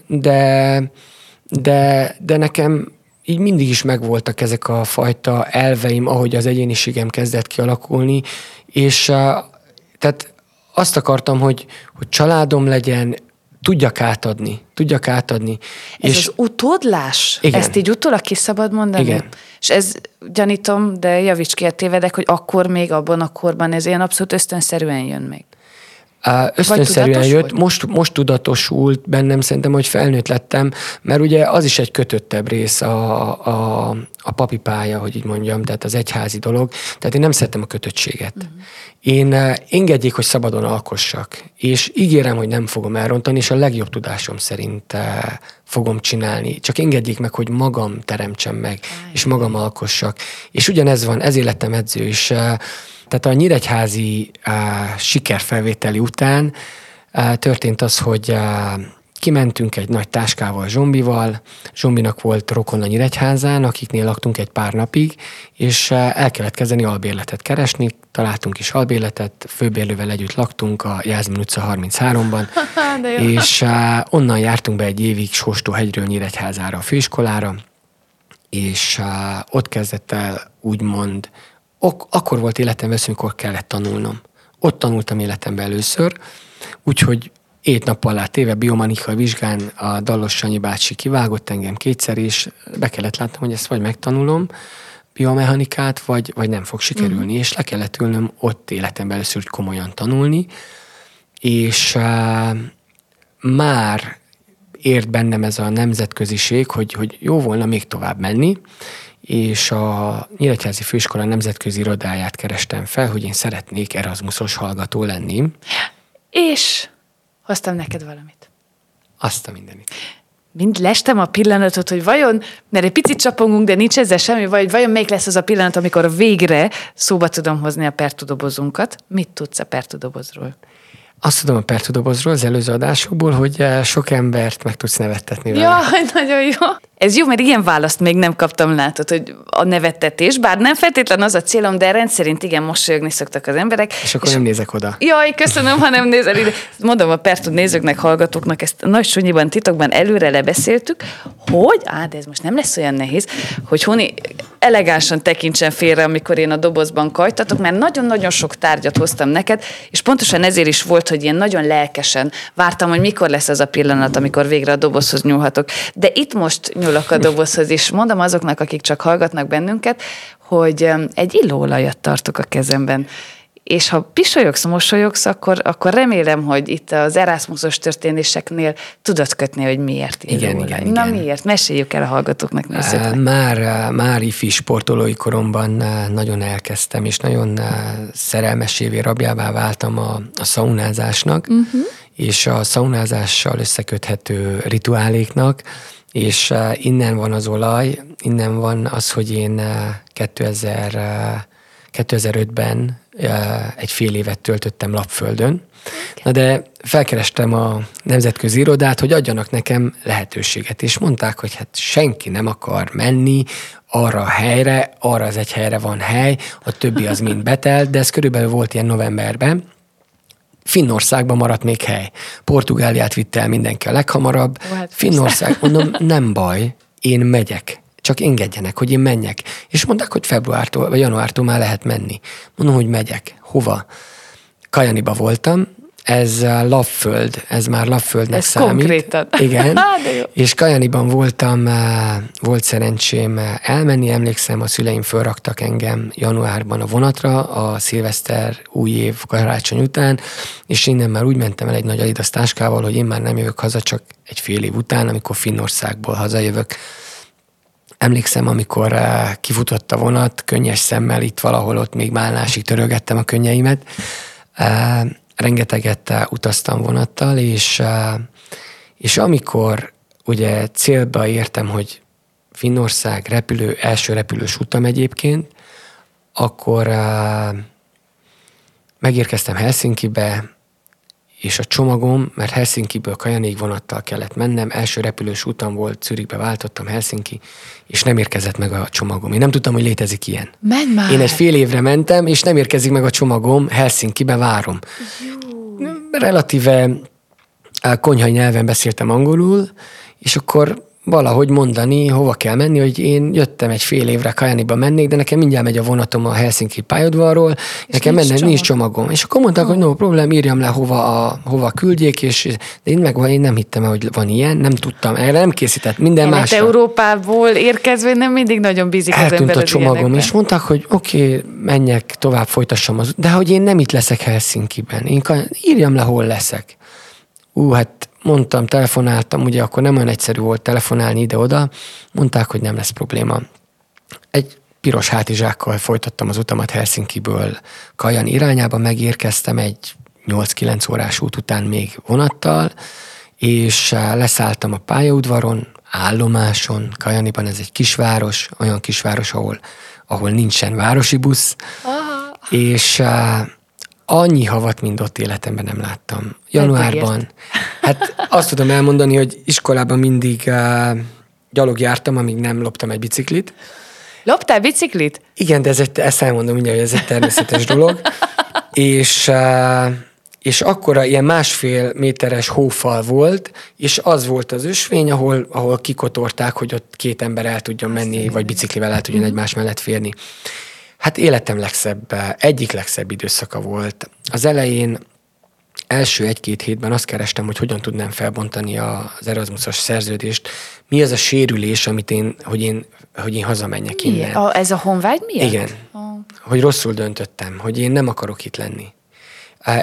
de nekem így mindig is megvoltak ezek a fajta elveim, ahogy az egyéniségem kezdett kialakulni, és tehát azt akartam, hogy családom legyen, tudjak átadni. Ez és az utódlás? Igen. Ezt így utólag ki szabad mondani? Igen. És ez, gyanítom, de javíts ki, ha tévedek, hogy akkor még abban a korban ez ilyen abszolút ösztönszerűen jön még. Ösztönszerűen jött, most tudatosult bennem, szerintem, hogy felnőtt lettem, mert ugye az is egy kötöttebb rész a papi pálya, hogy így mondjam, tehát az egyházi dolog. Tehát én nem szeretem a kötöttséget. Uh-huh. Én engedjék, hogy szabadon alkossak, és ígérem, hogy nem fogom elrontani, és a legjobb tudásom szerint fogom csinálni. Csak engedjék meg, hogy magam teremtsem meg, és magam alkossak. És ugyanez van, ezért lettem edző is. Tehát a nyíregyházi sikerfelvételi után történt az, hogy kimentünk egy nagy táskával Zsombival. Zsombinak volt rokon a Nyíregyházán, akiknél laktunk egy pár napig, és el kellett kezdeni albérletet keresni. Találtunk is albérletet, főbérlővel együtt laktunk a Jázmin utca 33-ban, és onnan jártunk be egy évig Sóstóhegyről Nyíregyházára, a főiskolára, és ott kezdett el úgymond akkor volt életemben össze, amikor kellett tanulnom. Ott tanultam életemben először, úgyhogy 7 nappal téve biomanikai vizsgán a Dallos Sanyi bácsi kivágott engem kétszer, és be kellett látnom, hogy ezt vagy megtanulom, biomechanikát, vagy nem fog sikerülni, és le kellett ülnöm ott életemben először, hogy komolyan tanulni, és már ért bennem ez a nemzetköziség, hogy jó volna még tovább menni, és a Nyíregyházi Főiskola nemzetközi irodáját kerestem fel, hogy én szeretnék Erasmusos hallgató lenni. És hoztam neked valamit. Azt a mindenit. Mind lestem a pillanatot, hogy vajon, mert egy picit csapongunk, de nincs ezzel semmi, vagy vajon melyik lesz az a pillanat, amikor végre szóba tudom hozni a Pertú dobozunkat. Mit tudsz a Pertú dobozról? Azt tudom a Pertú dobozról, az előző adásokból, hogy sok embert meg tudsz nevettetni vele. Jaj, nagyon jó. Ez jó, mert ilyen választ még nem kaptam, látod, hogy a nevettetés, bár nem feltétlen az a célom, de rendszerint igen, mosolyogni szoktak az emberek. És akkor nem nézek oda. Jaj, köszönöm, ha nem nézel ide. Mondom a Pertú nézőknek, hallgatóknak, ezt nagy sunyiban, titokban előre lebeszéltük, hogy, de ez most nem lesz olyan nehéz, hogy Honi elegánsan tekintsen félre, amikor én a dobozban kajtatok, mert nagyon-nagyon sok tárgyat hoztam neked, és pontosan ezért is volt, hogy ilyen nagyon lelkesen vártam, hogy mikor lesz az a pillanat, amikor végre a dobozhoz nyúlhatok. De itt most nyúlok a dobozhoz, és mondom azoknak, akik csak hallgatnak bennünket, hogy egy illóolajat tartok a kezemben. És ha pisolyogsz, mosolyogsz, akkor remélem, hogy itt az Erasmusos történéseknél tudod kötni, hogy miért illóolaj. Na miért? Meséljük el a hallgatóknak, nézzük. Már ifi sportolói koromban nagyon elkezdtem, és nagyon szerelmesévé, rabjává váltam a szaunázásnak, és a szaunázással összeköthető rituáléknak, és innen van az olaj, innen van az, hogy én 2005-ben egy fél évet töltöttem Lapföldön. Na de felkerestem a nemzetközi irodát, hogy adjanak nekem lehetőséget, és mondták, hogy hát senki nem akar menni arra a helyre, arra az egy helyre van hely, a többi az mind betelt, de ez körülbelül volt ilyen novemberben. Finnországban maradt még hely. Portugáliát vitt el mindenki a leghamarabb. Hát, Finnország, mondom, nem baj, én megyek. Csak engedjenek, hogy én menjek. És mondták, hogy februártól, vagy januártól már lehet menni. Mondom, hogy megyek. Hova? Kajaaniba voltam, ez Lapföld, ez már Lapföldnek ez számít. Konkrétan. Igen. És Kajaaniban voltam, volt szerencsém elmenni, emlékszem, a szüleim fölraktak engem januárban a vonatra, a szilveszter, új év, karácsony után, és innen már úgy mentem el egy nagy Adidas táskával, hogy én már nem jövök haza, csak egy fél év után, amikor Finnországból hazajövök. Emlékszem, amikor kifutott a vonat, könnyes szemmel itt valahol ott még málnásig törölgettem a könnyeimet. Rengeteget utaztam vonattal, és amikor ugye célba értem, hogy Finnország repülő, első repülős utam egyébként, akkor megérkeztem Helsinkibe, és a csomagom, mert Helsinkiből Kajaaniig vonattal kellett mennem, első repülős utam volt, Zürichbe váltottam Helsinki, és nem érkezett meg a csomagom. Én nem tudtam, hogy létezik ilyen. Menj már! Én egy fél évre mentem, és nem érkezik meg a csomagom, Helsinkibe várom. Jú. Relatíve konyhai nyelven beszéltem angolul, és akkor valahogy mondani, hova kell menni, hogy én jöttem egy fél évre, Kajaaniba mennék, de nekem mindjárt megy a vonatom a Helsinki pályaudvarról, nekem mennem nincs csomagom. És akkor mondták, hogy no problém, írjam le, hova küldjék, és de én meg én nem hittem, hogy van ilyen, nem tudtam, erre nem készített, minden más. Hát Európából érkezve nem mindig nagyon bízik az ember. Eltűnt a csomagom, és mondták, hogy oké, menjek, tovább folytassam az, de hogy én nem itt leszek Helsinkiben, én írjam le, hol leszek. Hát mondtam, telefonáltam, ugye akkor nem olyan egyszerű volt telefonálni ide-oda, mondták, hogy nem lesz probléma. Egy piros hátizsákkal folytattam az utamat Helsinkiből Kajan irányába, megérkeztem egy 8-9 órás út után még vonattal, és leszálltam a pályaudvaron, állomáson, Kajaaniban, ez egy kisváros, olyan kisváros, ahol nincsen városi busz, és... Annyi havat, mint ott életemben nem láttam. Januárban. Hát azt tudom elmondani, hogy iskolában mindig gyalog jártam, amíg nem loptam egy biciklit. Loptál biciklit? Igen, de ezt elmondom mindjárt, hogy ez egy természetes dolog. És akkora ilyen másfél méteres hófal volt, és az volt az ösvény, ahol kikotorták, hogy ott két ember el tudjon menni, vagy biciklivel el tudjon egymás mellett férni. Hát életem egyik legszebb időszaka volt. Az elején első 1-2 hétben azt kerestem, hogy hogyan tudnám felbontani az Erasmusos szerződést. Mi az a sérülés, amit hogy én hazamenjek innen. Ez a honvágy miért? Igen. Hogy rosszul döntöttem, hogy én nem akarok itt lenni.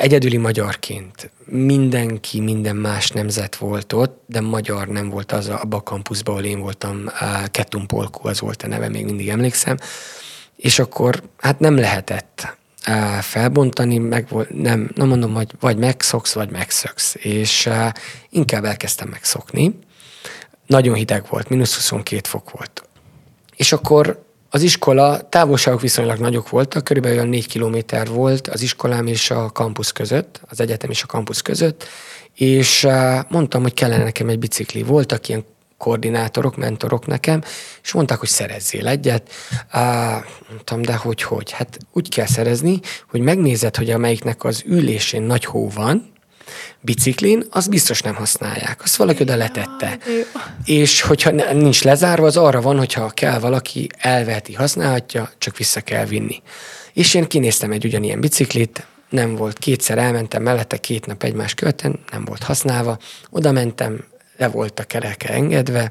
Egyedüli magyarként. Mindenki, minden más nemzet volt ott, de magyar nem volt az abba a kampuszban, ahol én voltam. Kettun Polkó, az volt a neve, még mindig emlékszem. És akkor hát nem lehetett felbontani, nem mondom, hogy vagy megszoksz, vagy megszöksz. És inkább elkezdtem megszokni. Nagyon hideg volt, -22 fok volt. És akkor az iskola, távolságok viszonylag nagyok voltak, körülbelül olyan 4 kilométer volt az iskolám és a kampusz között, az egyetem és a kampusz között, és mondtam, hogy kellene nekem egy bicikli. Voltak ilyen koordinátorok, mentorok nekem, és mondták, hogy szerezzél egyet. Mondtam, de hogy? Hát úgy kell szerezni, hogy megnézed, hogy amelyiknek az ülésén nagy hó van, biciklin, az biztos nem használják. Azt valaki oda letette. És hogyha nincs lezárva, az arra van, hogyha kell valaki, elveheti, használhatja, csak vissza kell vinni. És én kinéztem egy ugyanilyen biciklit, nem volt, kétszer elmentem mellette, 2 nap egymás követően, nem volt használva. Oda mentem, le volt a kereke engedve,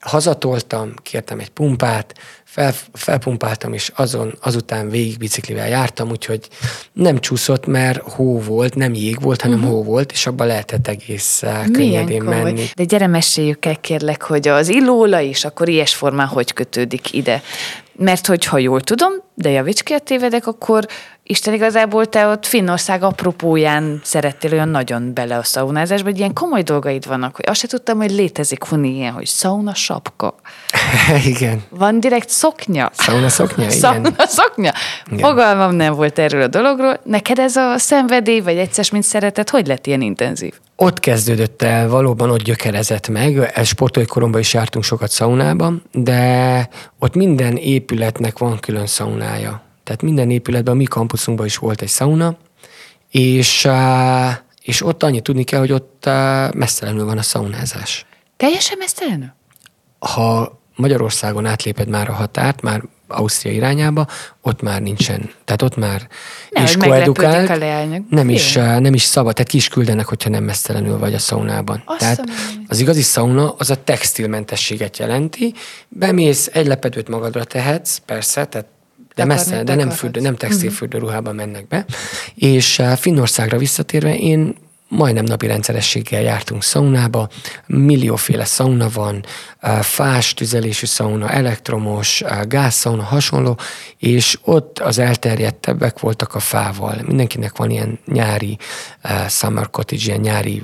hazatoltam, kértem egy pumpát, felpumpáltam, és azután végig biciklivel jártam, úgyhogy nem csúszott, mert hó volt, nem jég volt, hanem hó volt, és abban lehetett egész könnyedén menni. De gyere, meséljük el, kérlek, hogy az Ilóla is akkor ilyes formán hogy kötődik ide. Mert hogyha jól tudom, de javíts ki, ha tévedek, akkor Isten igazából te ott Finnország apropóján szerettél olyan nagyon bele a szaunázásba, hogy ilyen komoly dolgaid vannak, hogy azt se tudtam, hogy létezik honi ilyen, hogy szauna sapka. Igen. Van direkt szoknya. Szauna szoknya, igen. Szauna szoknya. Igen. Fogalmam nem volt erről a dologról. Neked ez a szenvedély, vagy egyszer, mint szeretet, hogy lett ilyen intenzív? Ott kezdődött el, valóban ott gyökerezett meg. Sportolói koromban is jártunk sokat szaunában, de ott minden épületnek van külön szaunája. Tehát minden épületben, a mi kampusztunkban is volt egy szauna, És ott annyit tudni kell, hogy ott mesztelenül van a szaunázás. Teljesen mesztelenül? Ha Magyarországon átléped már a határt, már Ausztria irányába, ott már nincsen. Tehát ott már is koedukált. Nem is szabad. Tehát ki is küldenek, hogyha nem mesztelenül vagy a szaunában. Tehát az igazi szauna az a textilmentességet jelenti. Bemész, egy lepedőt magadra tehetsz, persze, tehát de messze, de nem textilfürdőruhában mennek be. És Finnországra visszatérve én majdnem napi rendszerességgel jártunk szaunába, millióféle szauna van, fás tüzelésű szauna, elektromos, gázszauna, hasonló, és ott az elterjedtebbek voltak a fával. Mindenkinek van ilyen nyári summer cottage, ilyen nyári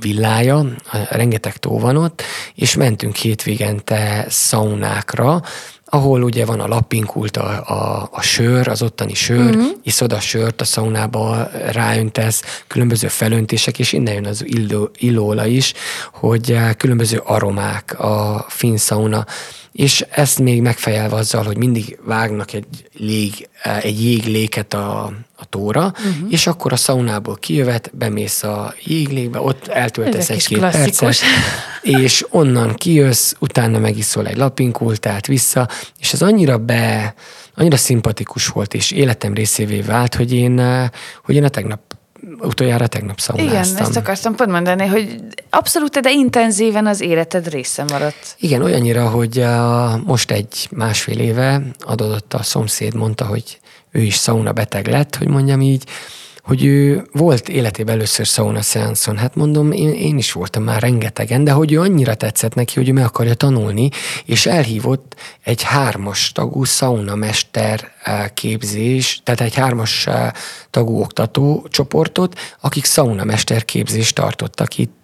villája, rengeteg tó van ott, és mentünk hétvégente szaunákra, ahol ugye van a lappinkult, a sör, az ottani sör, iszod a sört, a szaunába ráöntesz, különböző felöntések, és innen jön az illóla is, hogy különböző aromák a finn szauna, és ezt még megfejelve azzal, hogy mindig vágnak egy jégléket a tóra, és akkor a szaunából kijövet, bemész a jéglégbe, ott eltöltesz egy-két percet, és onnan kijössz, utána megiszol egy lapinkultát vissza, és ez annyira szimpatikus volt, és életem részévé vált, hogy én utoljára tegnap szaunáztam. Igen, ezt akartam pont mondani, hogy abszolút, de intenzíven az életed része maradt. Igen, olyannyira, hogy most 1,5 éve adódott a szomszéd, mondta, hogy ő is szauna beteg lett, hogy mondjam így, hogy ő volt életében először szauna szeánszon. Hát mondom, én is voltam már rengetegen, de hogy ő annyira tetszett neki, hogy ő meg akarja tanulni, és elhívott egy 3-as tagú szaunamester képzés, tehát egy 3-as tagú oktató csoportot, akik szaunamester képzést tartottak itt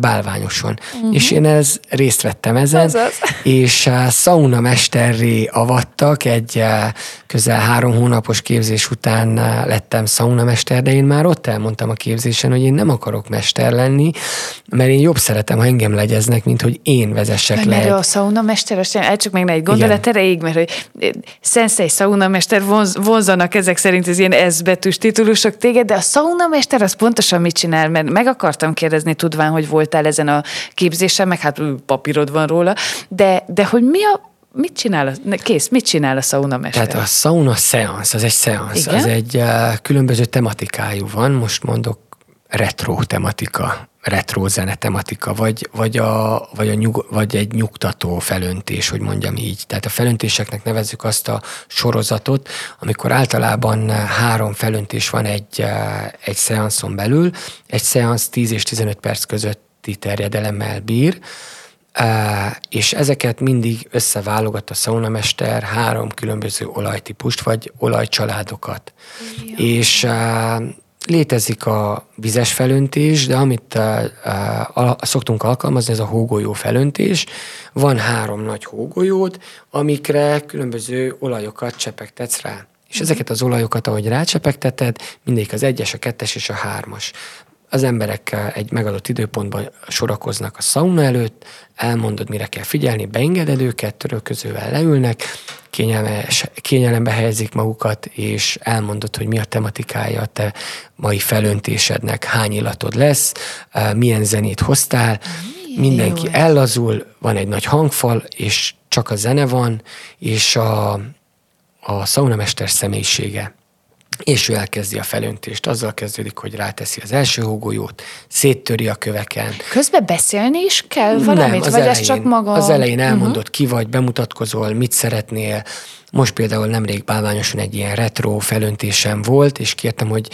Bálványoson. És én részt vettem ezen, és szaunamesterré avattak, egy közel 3 hónapos képzés után lettem szaunamester, de én már ott elmondtam a képzésen, hogy én nem akarok mester lenni, mert én jobb szeretem, ha engem legyeznek, mint hogy én vezessek le. Mert a szaunamester, csak még ne egy gondolat erejéig, mert hogy szenszei szaunamester vonzanak ezek szerint az ilyen S betűs titulusok téged, de a szaunamester az pontosan mit csinál, mert meg akartam kérdezni tudván, hogy voltál ezen a képzésen, meg hát papírod van róla, de hogy mit csinál a szaunamester? Tehát a szauna szeansz, az egy szeansz, az egy különböző tematikájú van, most mondok retro tematika, retro zene tematika, vagy egy nyugtató felöntés, hogy mondjam így. Tehát a felöntéseknek nevezzük azt a sorozatot, amikor általában 3 felöntés van egy szeanszon belül, egy szeansz 10 és 15 perc közötti terjedelemmel bír, és ezeket mindig összeválogat a szaunamester 3 különböző olajtípust, vagy olajcsaládokat. Jó. És létezik a vizes felöntés, de amit szoktunk alkalmazni, ez a hógolyó felöntés. Van 3 nagy hógolyód, amikre különböző olajokat csepegtetsz rá. És ezeket az olajokat, ahogy rácsepegteted, mindig az 1-es, a 2-es és a 3-as. Az emberek egy megadott időpontban sorakoznak a szauna előtt, elmondod, mire kell figyelni, beengeded őket, törölközővel leülnek, kényelembe helyezik magukat, és elmondod, hogy mi a tematikája a te mai felöntésednek, hány illatod lesz, milyen zenét hoztál, mindenki ellazul, van egy nagy hangfal, és csak a zene van, és a szaunamester személyisége. És ő elkezdi a felöntést. Azzal kezdődik, hogy ráteszi az első hógolyót, széttöri a köveken. Közben beszélni is kell valamit? Nem, ez csak maga? Az elején elmondod, ki vagy, bemutatkozol, mit szeretnél. Most például nemrég Bálványoson egy ilyen retro felöntésem volt, és kértem, hogy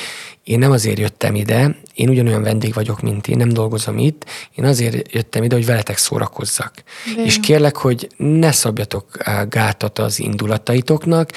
én nem azért jöttem ide, én ugyanolyan vendég vagyok, mint én, nem dolgozom itt, én azért jöttem ide, hogy veletek szórakozzak. De és kérlek, hogy ne szabjatok gátat az indulataitoknak,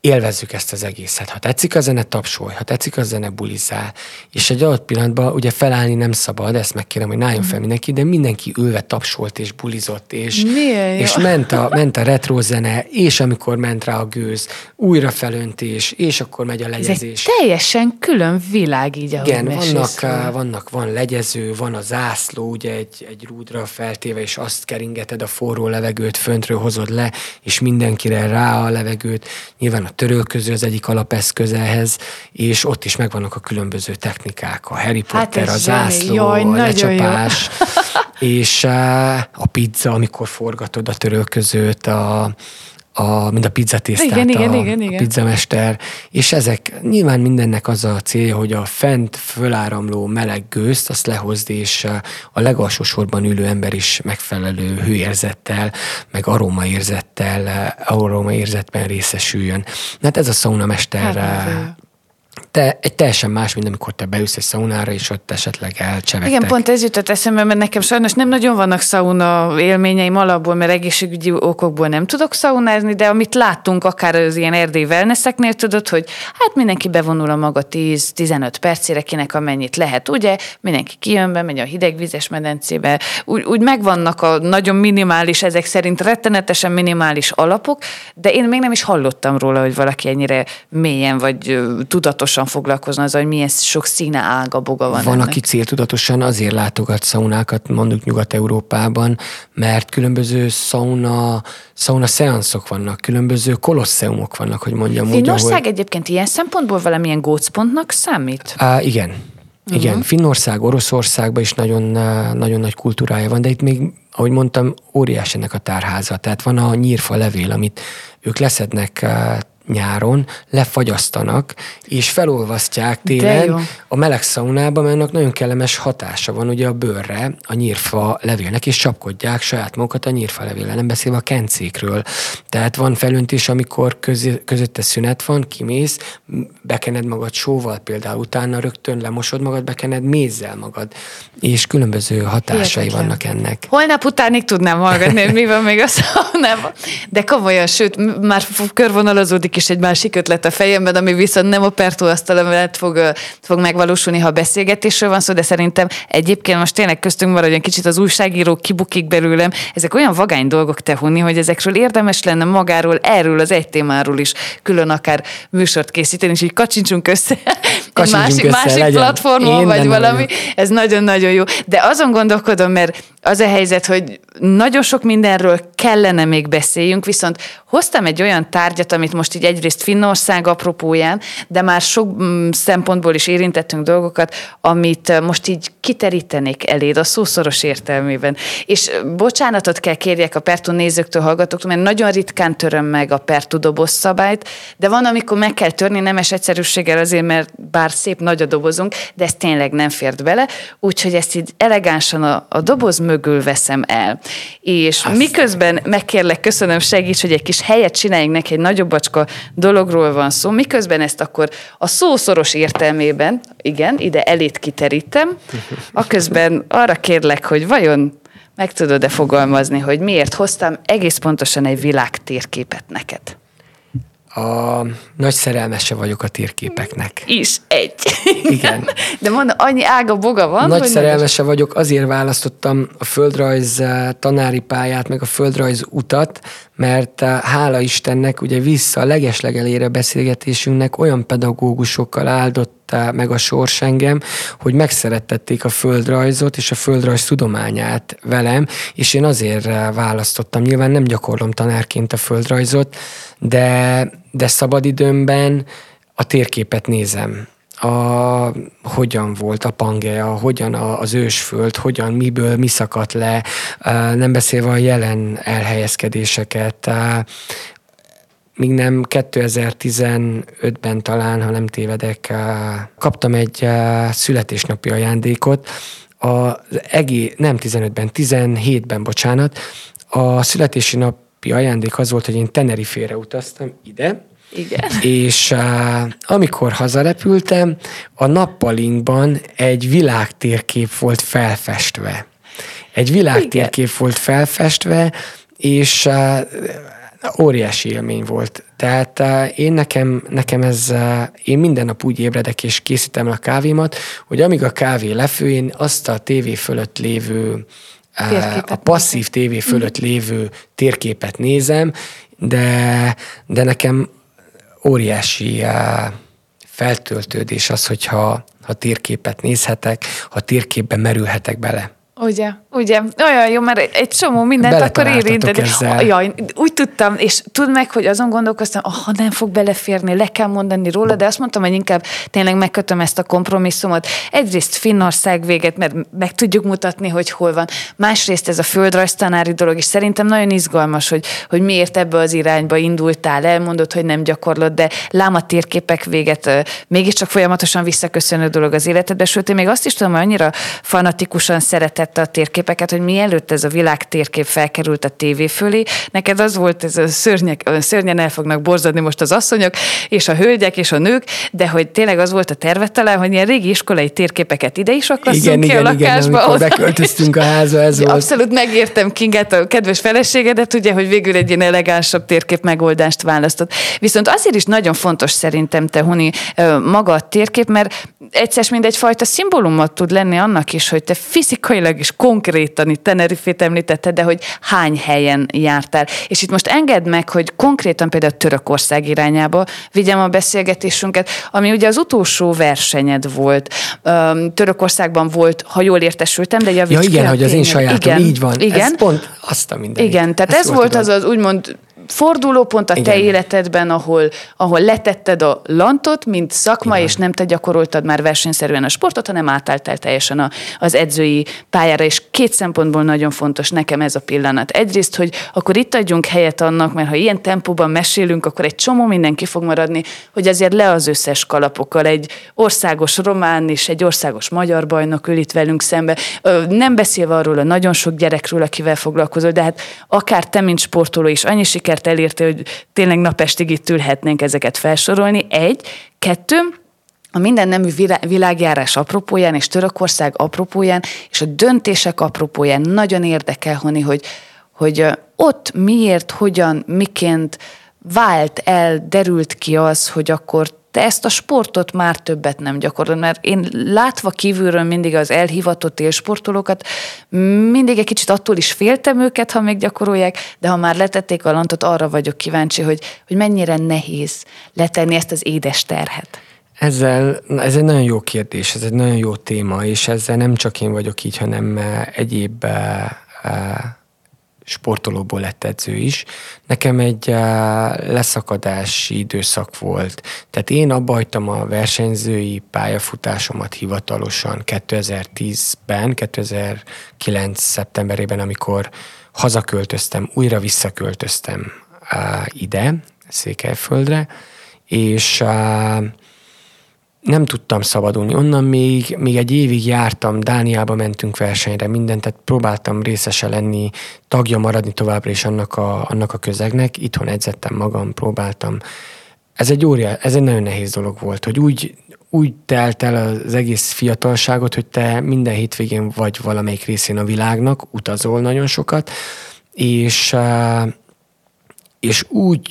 élvezzük ezt az egészet. Ha tetszik a zene, tapsolj, ha tetszik a zene, bulizál. És egy adott pillanatban ugye felállni nem szabad, ezt megkérem, hogy álljon fel mindenki, de mindenki ülve tapsolt és bulizott, és ment a retro zene, és amikor ment rá a gőz, újra felöntés, és akkor megy a legyezés. Ez teljesen külön világ így, ahogy mesélsz. Igen, van legyező, van a zászló, ugye egy rúdra feltéve, és azt keringeted a forró levegőt, föntről hozod le, és mindenkire rá a levegőt. Nyilván a törölköző az egyik alapeszköz ehhez, és ott is megvannak a különböző technikák, a Harry Potter, a zászló, a lecsapás, és a pizza, amikor forgatod a törölközőt, mint a pizzatésztát, igen. A pizzamester, és ezek nyilván mindennek az a célja, hogy a fent föláramló meleg gőzt azt lehozd, és a legalsó sorban ülő ember is megfelelő hőérzettel, meg aromaérzetben részesüljön. Hát ez a szaunamester... egy teljesen más, mint amikor te beülsz egy szaunára, és ott esetleg elcsevegtek. Igen, pont ez jutott eszembe, mert nekem sajnos nem nagyon vannak szauna élményeim alapból, mert egészségügyi okokból nem tudok szaunázni, de amit láttunk akár az ilyen erdélyi wellnesseknél, tudod, hogy hát mindenki bevonul a maga 10-15 percére, kinek amennyit lehet, ugye? Mindenki kijön be, megy a hidegvizes medencébe. Úgy megvannak a nagyon minimális, ezek szerint rettenetesen minimális alapok, de én még nem is hallottam róla, hogy valaki ennyire mélyen vagy tudatosan foglalkozna az, hogy milyen sok színe ága-boga van. Van, aki céltudatosan azért látogat szaunákat, mondjuk Nyugat-Európában, mert különböző szauna szeanszok vannak, különböző kolosseumok vannak, hogy mondjam. Finnország ahogy... egyébként ilyen szempontból valamilyen gócpontnak számít? Igen. Finnország, Oroszországban is nagyon, nagyon nagy kultúrája van, de itt még, ahogy mondtam, óriás ennek a tárháza. Tehát van a nyírfa levél, amit ők leszednek nyáron, lefagyasztanak, és felolvasztják télen a meleg szaunába, mert ennek nagyon kellemes hatása van ugye a bőrre, a nyírfa levélnek, és csapkodják saját magukat a nyírfa levéllel, nem beszélve a kencékről. Tehát van felöntés, amikor közötte szünet van, kimész, bekened magad sóval például, utána rögtön lemosod magad, bekened mézzel magad, és különböző hatásai vannak ennek. Holnap utánig tudnám hallgatni, hogy mi van még a szaunában. De komolyan, sőt, már körvonalazódik és egy másik ötlet a fejemben, ami viszont nem a Pertú Asztala mellett fog megvalósulni, ha beszélgetésről van szó, de szerintem egyébként most tényleg köztünk marad, hogy kicsit az újságíró kibukik belőlem. Ezek olyan vagány dolgok, Tehuni, hogy ezekről érdemes lenne magáról, erről az egy témáról is külön akár műsort készíteni, és így kacsincsunk össze, másik platformon vagy valami. Vagyok. Ez nagyon-nagyon jó. De azon gondolkodom, mert az a helyzet, hogy nagyon sok mindenről kellene még beszéljünk, viszont hoztam egy olyan tárgyat, amit most így egyrészt Finnország apropóján, de már sok szempontból is érintettünk dolgokat, amit most így kiterítenék eléd a szószoros értelmében. És bocsánatot kell kérjek a Pertú nézőktől, hallgatóktól, mert nagyon ritkán töröm meg a Pertú doboz szabályt, de van, amikor meg kell törni, nemes egyszerűséggel azért, mert bár szép nagy a dobozunk, de ez tényleg nem fért bele, úgyhogy ezt így elegánsan a doboz mögül veszem el. És azt miközben megkérlek, köszönöm, segíts, hogy egy kis helyet csináljunk neki, egy nagyobb bacska dologról van szó, miközben ezt akkor a szószoros értelmében, igen, ide elét kiterítem, aközben arra kérlek, hogy vajon meg tudod-e fogalmazni, hogy miért hoztam egész pontosan egy világtérképet neked? A nagy szerelmese vagyok a térképeknek. Is egy. Igen. De mondom, annyi ága-boga van. Nagy szerelmese vagyok, azért választottam a földrajz tanári pályát, meg a földrajz utat, mert hála Istennek ugye vissza a legeslegelére beszélgetésünknek olyan pedagógusokkal áldott meg a sors engem, hogy megszerettették a földrajzot és a földrajz tudományát velem, és én azért választottam. Nyilván nem gyakorlom tanárként a földrajzot, de szabadidőmben a térképet nézem. Hogyan volt a Pangea, hogyan az ősföld, hogyan, miből mi szakadt le, nem beszélve a jelen elhelyezkedéseket. Még nem 2015-ben talán, ha nem tévedek, kaptam egy születésnapi ajándékot, 17-ben, bocsánat, a születési napi ajándék az volt, hogy én Tenerifére utaztam ide, igen. És amikor hazarepültem, a nappalinkban egy világtérkép volt felfestve. És óriási élmény volt. Tehát én nekem ez, én minden nap úgy ébredek és készítem a kávémat, hogy amíg a kávé lefő, én azt a tévé fölött lévő, a passzív tévé fölött lévő térképet nézem, de nekem óriási feltöltődés az, hogyha térképet nézhetek, ha térképbe merülhetek bele. Ugye, olyan jó, mert egy csomó mindent akkor érinteni. Jaj, úgy tudtam, és tudd meg, hogy azon gondolkoztam, nem fog beleférni, le kell mondani róla, de azt mondtam, hogy inkább tényleg megkötöm ezt a kompromisszumot. Egyrészt Finnország véget, mert meg tudjuk mutatni, hogy hol van. Másrészt ez a földrajztanári dolog, és szerintem nagyon izgalmas, hogy miért ebbe az irányba indultál, elmondod, hogy nem gyakorlod, de lám a térképek véget, mégiscsak folyamatosan visszaköszönő dolog az életedbe, sőt, én még azt is tudom, hogy annyira fanatikusan szeretett a térképeket, hogy mielőtt ez a világ térkép felkerült a tévé fölé, neked az volt, ez a szörnyen el fognak borzadni most az asszonyok, és a hölgyek, és a nők, de hogy tényleg az volt a terve talán, hogy ilyen régi iskolai térképeket ide is akasszunk ki a lakásba. Igen, beköltöztünk a házba, ez volt. Abszolút megértem Kingát, a kedves feleségedet, ugye, hogy végül egy ilyen elegánsabb térkép megoldást választott. Viszont azért is nagyon fontos szerintem, te Huni, maga a térkép, mert egyszer mindegyfajta szimbólumot tud lenni annak is, hogy te fizikailag és konkrétan itt Tenerifét említetted, de hogy hány helyen jártál. És itt most engedd meg, hogy konkrétan például Törökország irányába vigyem a beszélgetésünket, ami ugye az utolsó versenyed volt. Törökországban volt, ha jól értesültem, de javíts ki. Ja igen, hogy az én sajátom, igen, így van. Igen. Ez pont azt a mindenit. Igen, tehát ez volt az az úgymond fordulópont a te életedben, ahol letetted a lantot, mint szakma, igen, és nem te gyakoroltad már versenyszerűen a sportot, hanem átálltál teljesen az edzői pályára, és két szempontból nagyon fontos nekem ez a pillanat. Egyrészt, hogy akkor itt adjunk helyet annak, mert ha ilyen tempóban mesélünk, akkor egy csomó mindenki fog maradni, hogy azért le az összes kalapokkal, egy országos román és egy országos magyar bajnok ül itt velünk szembe, nem beszélve arról a nagyon sok gyerekről, akivel foglalkozol, de hát akár te, mint sportoló is annyi sikert elértél, hogy tényleg napestig itt ülhetnénk ezeket felsorolni. 1, 2, a mindennemű világjárás apropóján és Törökország apropóján és a döntések apropóján nagyon érdekel, Honi, hogy ott miért, hogyan, miként vált el, derült ki az, hogy akkor te ezt a sportot már többet nem gyakorlod, mert én látva kívülről mindig az elhivatott élsportolókat, mindig egy kicsit attól is féltem őket, ha még gyakorolják, de ha már letették a lantot, arra vagyok kíváncsi, hogy mennyire nehéz letenni ezt az édes terhet. Ez egy nagyon jó kérdés, ez egy nagyon jó téma, és ezzel nem csak én vagyok így, hanem egyéb sportolóból lett edző is. Nekem egy leszakadási időszak volt. Tehát én abba hagytam a versenyzői pályafutásomat hivatalosan 2010-ben, 2009. szeptemberében, amikor hazaköltöztem, újra visszaköltöztem ide, Székelyföldre, és nem tudtam szabadulni. Onnan még egy évig jártam, Dániába mentünk versenyre, mindent, tehát próbáltam részese lenni, tagja maradni továbbra is annak a közegnek. Itthon edzettem magam, próbáltam. Ez egy nagyon nehéz dolog volt, hogy úgy telt el az egész fiatalságot, hogy te minden hétvégén vagy valamelyik részén a világnak, utazol nagyon sokat, és úgy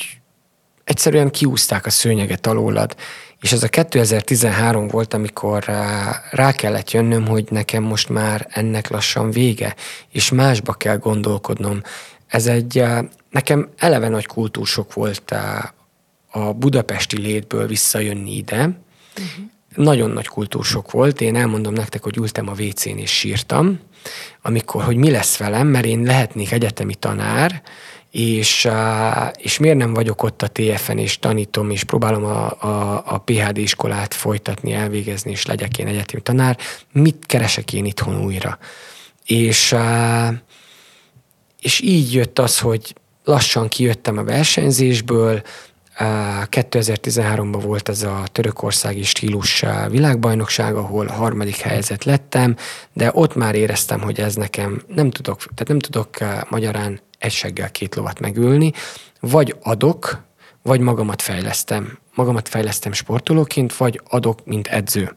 egyszerűen kiúzták a szőnyeget alólad. És ez a 2013 volt, amikor rá kellett jönnöm, hogy nekem most már ennek lassan vége, és másba kell gondolkodnom. Nekem eleve nagy kultúrsok volt a budapesti létből visszajönni ide. Uh-huh. Nagyon nagy kultúrsok volt. Én elmondom nektek, hogy ültem a WC-n és sírtam, amikor, hogy mi lesz velem, mert én lehetnék egyetemi tanár, és miért nem vagyok ott a TF-en, és tanítom, és próbálom a PhD iskolát folytatni, elvégezni, és legyek én egyetemi tanár, mit keresek én itthon újra? És így jött az, hogy lassan kijöttem a versenyzésből, 2013-ban volt ez a törökországi stílus világbajnokság, ahol 3. helyezett lettem, de ott már éreztem, hogy ez nekem nem tudok magyarán egy seggel két lovat megülni, vagy adok, vagy magamat fejlesztem. Magamat fejlesztem sportolóként, vagy adok, mint edző.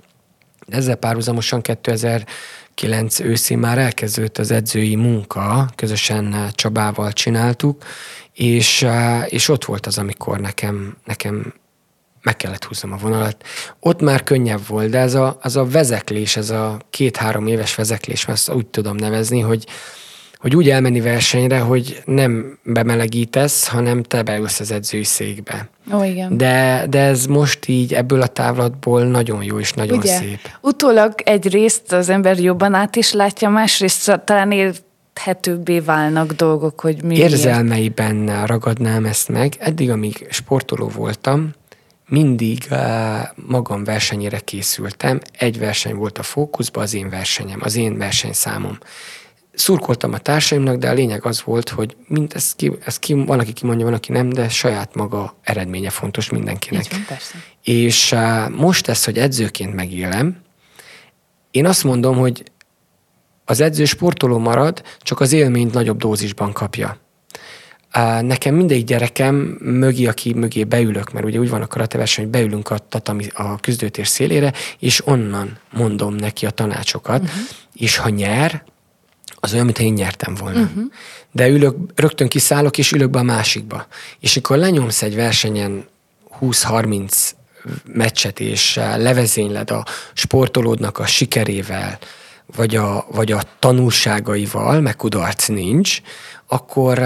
Ezzel párhuzamosan 2009 őszén már elkezdődött az edzői munka, közösen Csabával csináltuk, és ott volt az, amikor nekem meg kellett húznom a vonalat. Ott már könnyebb volt, de ez a vezeklés, ez a 2-3 éves vezeklés, mert azt úgy tudom nevezni, hogy hogy úgy elmenni versenyre, hogy nem bemelegítesz, hanem te beülsz az edzői székbe. Ó, igen. De ez most így ebből a távlatból nagyon jó és nagyon ugye, szép. Utólag egyrészt az ember jobban át is látja, másrészt talán érthetőbbé válnak dolgok, hogy mi. Érzelmeiben ragadnám ezt meg. Eddig, amíg sportoló voltam, mindig magam versenyére készültem. Egy verseny volt a fókuszban, az én versenyem, az én versenyszámom. Szurkoltam a társaimnak, de a lényeg az volt, hogy mind van, aki kimondja, van, aki nem, de saját maga eredménye fontos mindenkinek. Így van, persze. És most ezt, hogy edzőként megélem, én azt mondom, hogy az edző sportoló marad, csak az élményt nagyobb dózisban kapja. Nekem mindegy gyerekem mögé, aki mögé beülök, mert ugye úgy van a karateverseny, hogy beülünk a tatami, a küzdőtér szélére, és onnan mondom neki a tanácsokat, és ha nyer, az olyan, mintha én nyertem volna. De ülök, rögtön kiszállok, és ülök be a másikba. És amikor lenyomsz egy versenyen 20-30 meccset, és levezényled a sportolódnak a sikerével, vagy a tanulságaival, meg kudarc nincs, akkor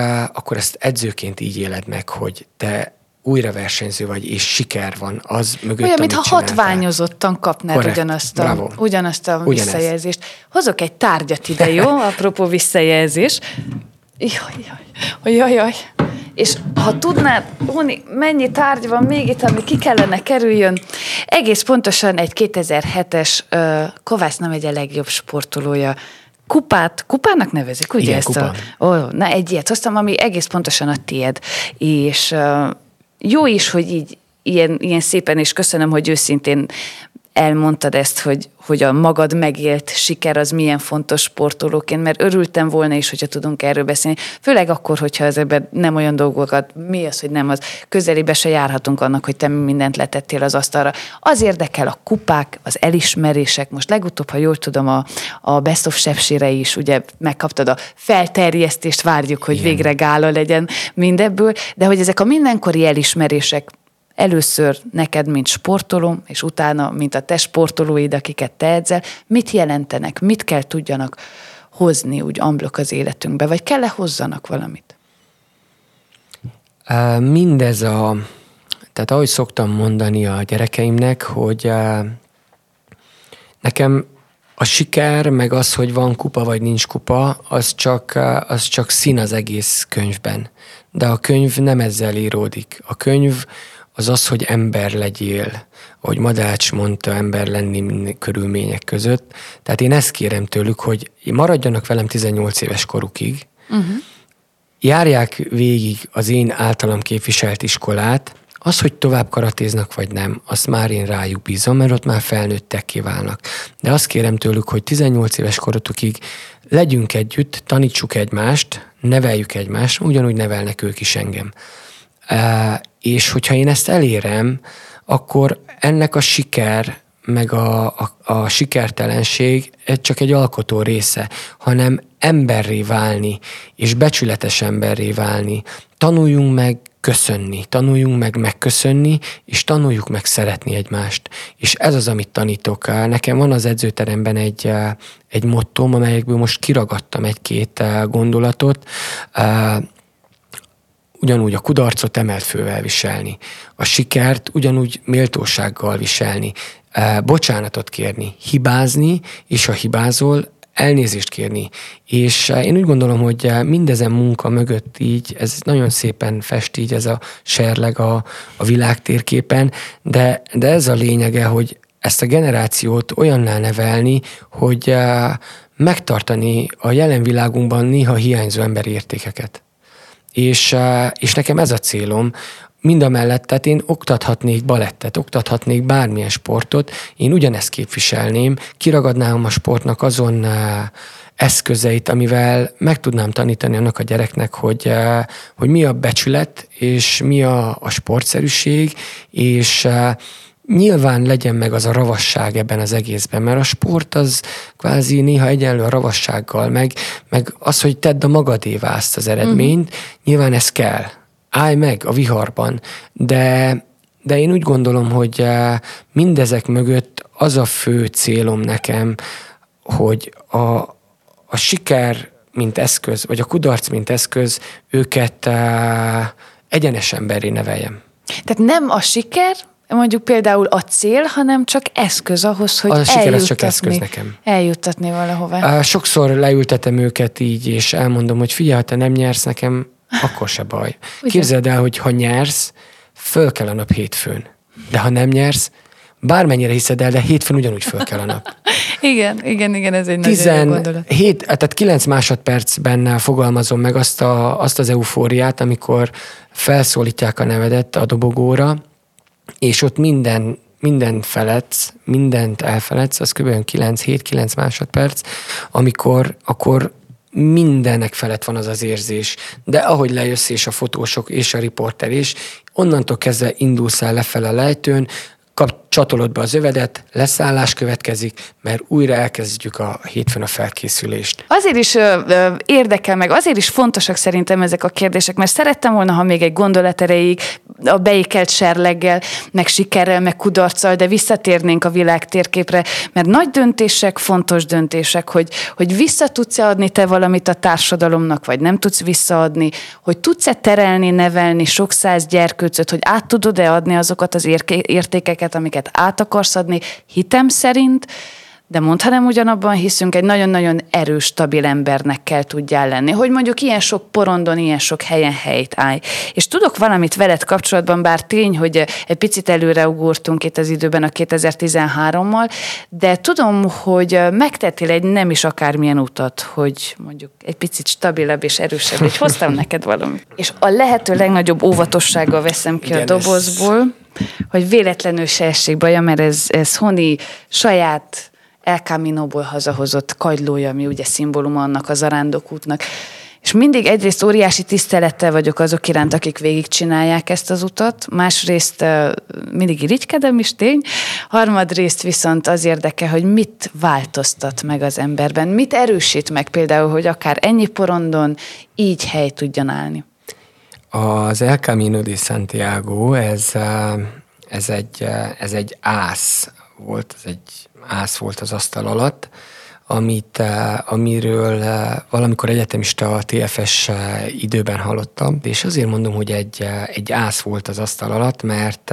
ezt edzőként így éled meg, hogy te újra versenyző vagy, és siker van az mögött, olyan, mintha hatványozottan kapnád ugyanazt a visszajelzést. Hozok egy tárgyat ide, jó? Apropó visszajelzés. Jaj. És ha tudnád, Hóni, mennyi tárgy van még itt, ami ki kellene kerüljön? Egész pontosan egy 2007-es Kovászna megye legjobb sportolója. Kupának nevezik, ugye? Igen, ezt kupán. Na, egy ilyet hoztam, ami egész pontosan a tied. És jó is, hogy így ilyen szépen, és köszönöm, hogy őszintén elmondtad ezt, hogy a magad megélt siker az milyen fontos sportolóként, mert örültem volna is, hogyha tudunk erről beszélni. Főleg akkor, hogyha az ebben nem olyan dolgokat, mi az, hogy nem az, közelébe se járhatunk annak, hogy te mindent letettél az asztalra. Az érdekel a kupák, az elismerések, most legutóbb, ha jól tudom, a Best of Sepsire is, ugye megkaptad a felterjesztést, várjuk, hogy igen, végre gála legyen mindebből, de hogy ezek a mindenkori elismerések, először neked, mint sportoló, és utána, mint a te sportolóid, akiket te edzel, mit jelentenek, mit kell tudjanak hozni úgy amblok az életünkbe, vagy kell-e hozzanak valamit? Tehát ahogy szoktam mondani a gyerekeimnek, hogy nekem a siker, meg az, hogy van kupa vagy nincs kupa, az csak szín az egész könyvben. De a könyv nem ezzel íródik. A könyv az, hogy ember legyél, ahogy Madács mondta, ember lenni minden körülmények között. Tehát én ezt kérem tőlük, hogy maradjanak velem 18 éves korukig, járják végig az én általam képviselt iskolát, az, hogy tovább karatéznak vagy nem, azt már én rájuk bízom, mert ott már felnőttekké válnak. De azt kérem tőlük, hogy 18 éves korotokig legyünk együtt, tanítsuk egymást, neveljük egymást, ugyanúgy nevelnek ők is engem. És hogyha én ezt elérem, akkor ennek a siker, meg a sikertelenség csak egy alkotó része, hanem emberré válni, és becsületes emberré válni. Tanuljunk meg köszönni, tanuljunk meg megköszönni, és tanuljuk meg szeretni egymást. És ez az, amit tanítok. Nekem van az edzőteremben egy mottóm, amelyekből most kiragadtam egy-két gondolatot, ugyanúgy a kudarcot emelt fővel viselni, a sikert ugyanúgy méltósággal viselni, bocsánatot kérni, hibázni, és ha hibázol, elnézést kérni. És én úgy gondolom, hogy mindezen munka mögött így, ez nagyon szépen fest így ez a serleg a világ térképen, de ez a lényege, hogy ezt a generációt olyanná nevelni, hogy megtartani a jelen világunkban néha hiányzó emberi értékeket. És nekem ez a célom, mindamellett, tehát én oktathatnék balettet, oktathatnék bármilyen sportot, én ugyanezt képviselném, kiragadnám a sportnak azon eszközeit, amivel meg tudnám tanítani annak a gyereknek, hogy mi a becsület, és mi a sportszerűség, és nyilván legyen meg az a ravasság ebben az egészben, mert a sport az kvázi néha egyenlő a ravassággal, meg az, hogy tedd a magadévá azt az eredményt, nyilván ez kell. Állj meg a viharban, de én úgy gondolom, hogy mindezek mögött az a fő célom nekem, hogy a siker mint eszköz, vagy a kudarc, mint eszköz, őket egyenes emberré neveljem. Tehát nem a siker, mondjuk például a cél, hanem csak eszköz ahhoz, hogy eljuttatni. A siker az csak eszköz nekem. Eljuttatni valahová. Sokszor leültetem őket így, és elmondom, hogy figyelj, ha te nem nyersz nekem, akkor se baj. Képzeld el, hogy ha nyersz, föl kell a nap hétfőn. De ha nem nyersz, bármennyire hiszed el, de hétfőn ugyanúgy föl kell a nap. igen, ez egy nagyon jó gondolat. 9 másodpercben fogalmazom meg azt az eufóriát, amikor felszólítják a nevedet a dobogóra, és ott mindent elfeledsz, az kb. 7-9 másodperc, amikor akkor mindennek felett van az az érzés. De ahogy lejössz, és a fotósok, és a riporter is, onnantól kezdve indulsz el lefele a lejtőn, csatolod be az övedet, leszállás következik, mert újra elkezdjük a hétfőn a felkészülést. Azért is érdekel meg, azért is fontosak szerintem ezek a kérdések, mert szerettem volna, ha még egy gondolat erejéig a beékelt serleggel, meg sikerrel, meg kudarccal, de visszatérnénk a világ térképre, mert nagy döntések, fontos döntések, hogy vissza tudsz-e adni te valamit a társadalomnak, vagy nem tudsz visszaadni, hogy tudsz-e terelni, nevelni sok száz gyerkőcöt, hogy át tudod-e adni azokat az értékeket, amiket át akarsz adni, hitem szerint, de mondhanem ugyanabban hiszünk, egy nagyon-nagyon erős, stabil embernek kell tudjál lenni, hogy mondjuk ilyen sok porondon, ilyen sok helyen helyt állj. És tudok valamit veled kapcsolatban, bár tény, hogy egy picit előreugortunk itt az időben a 2013-mal, de tudom, hogy megtettél egy nem is akármilyen utat, hogy mondjuk egy picit stabilabb és erősebb, és hoztam neked valamit. És a lehető legnagyobb óvatossággal veszem ki a dobozból, hogy véletlenül se essék baja, mert ez Honi saját El Caminoból hazahozott kagylója, ami ugye szimbóluma annak a zarándokútnak. És mindig egyrészt óriási tisztelettel vagyok azok iránt, akik végigcsinálják ezt az utat, másrészt mindig irigykedem is, tény, harmadrészt viszont az érdekel, hogy mit változtat meg az emberben, mit erősít meg például, hogy akár ennyi porondon így hely tudjon állni. Az El Camino de Santiago, ez egy ász volt, ez egy ász volt az asztal alatt, amiről valamikor egyetemista TFS időben hallottam, és azért mondom, hogy egy ász volt az asztal alatt, mert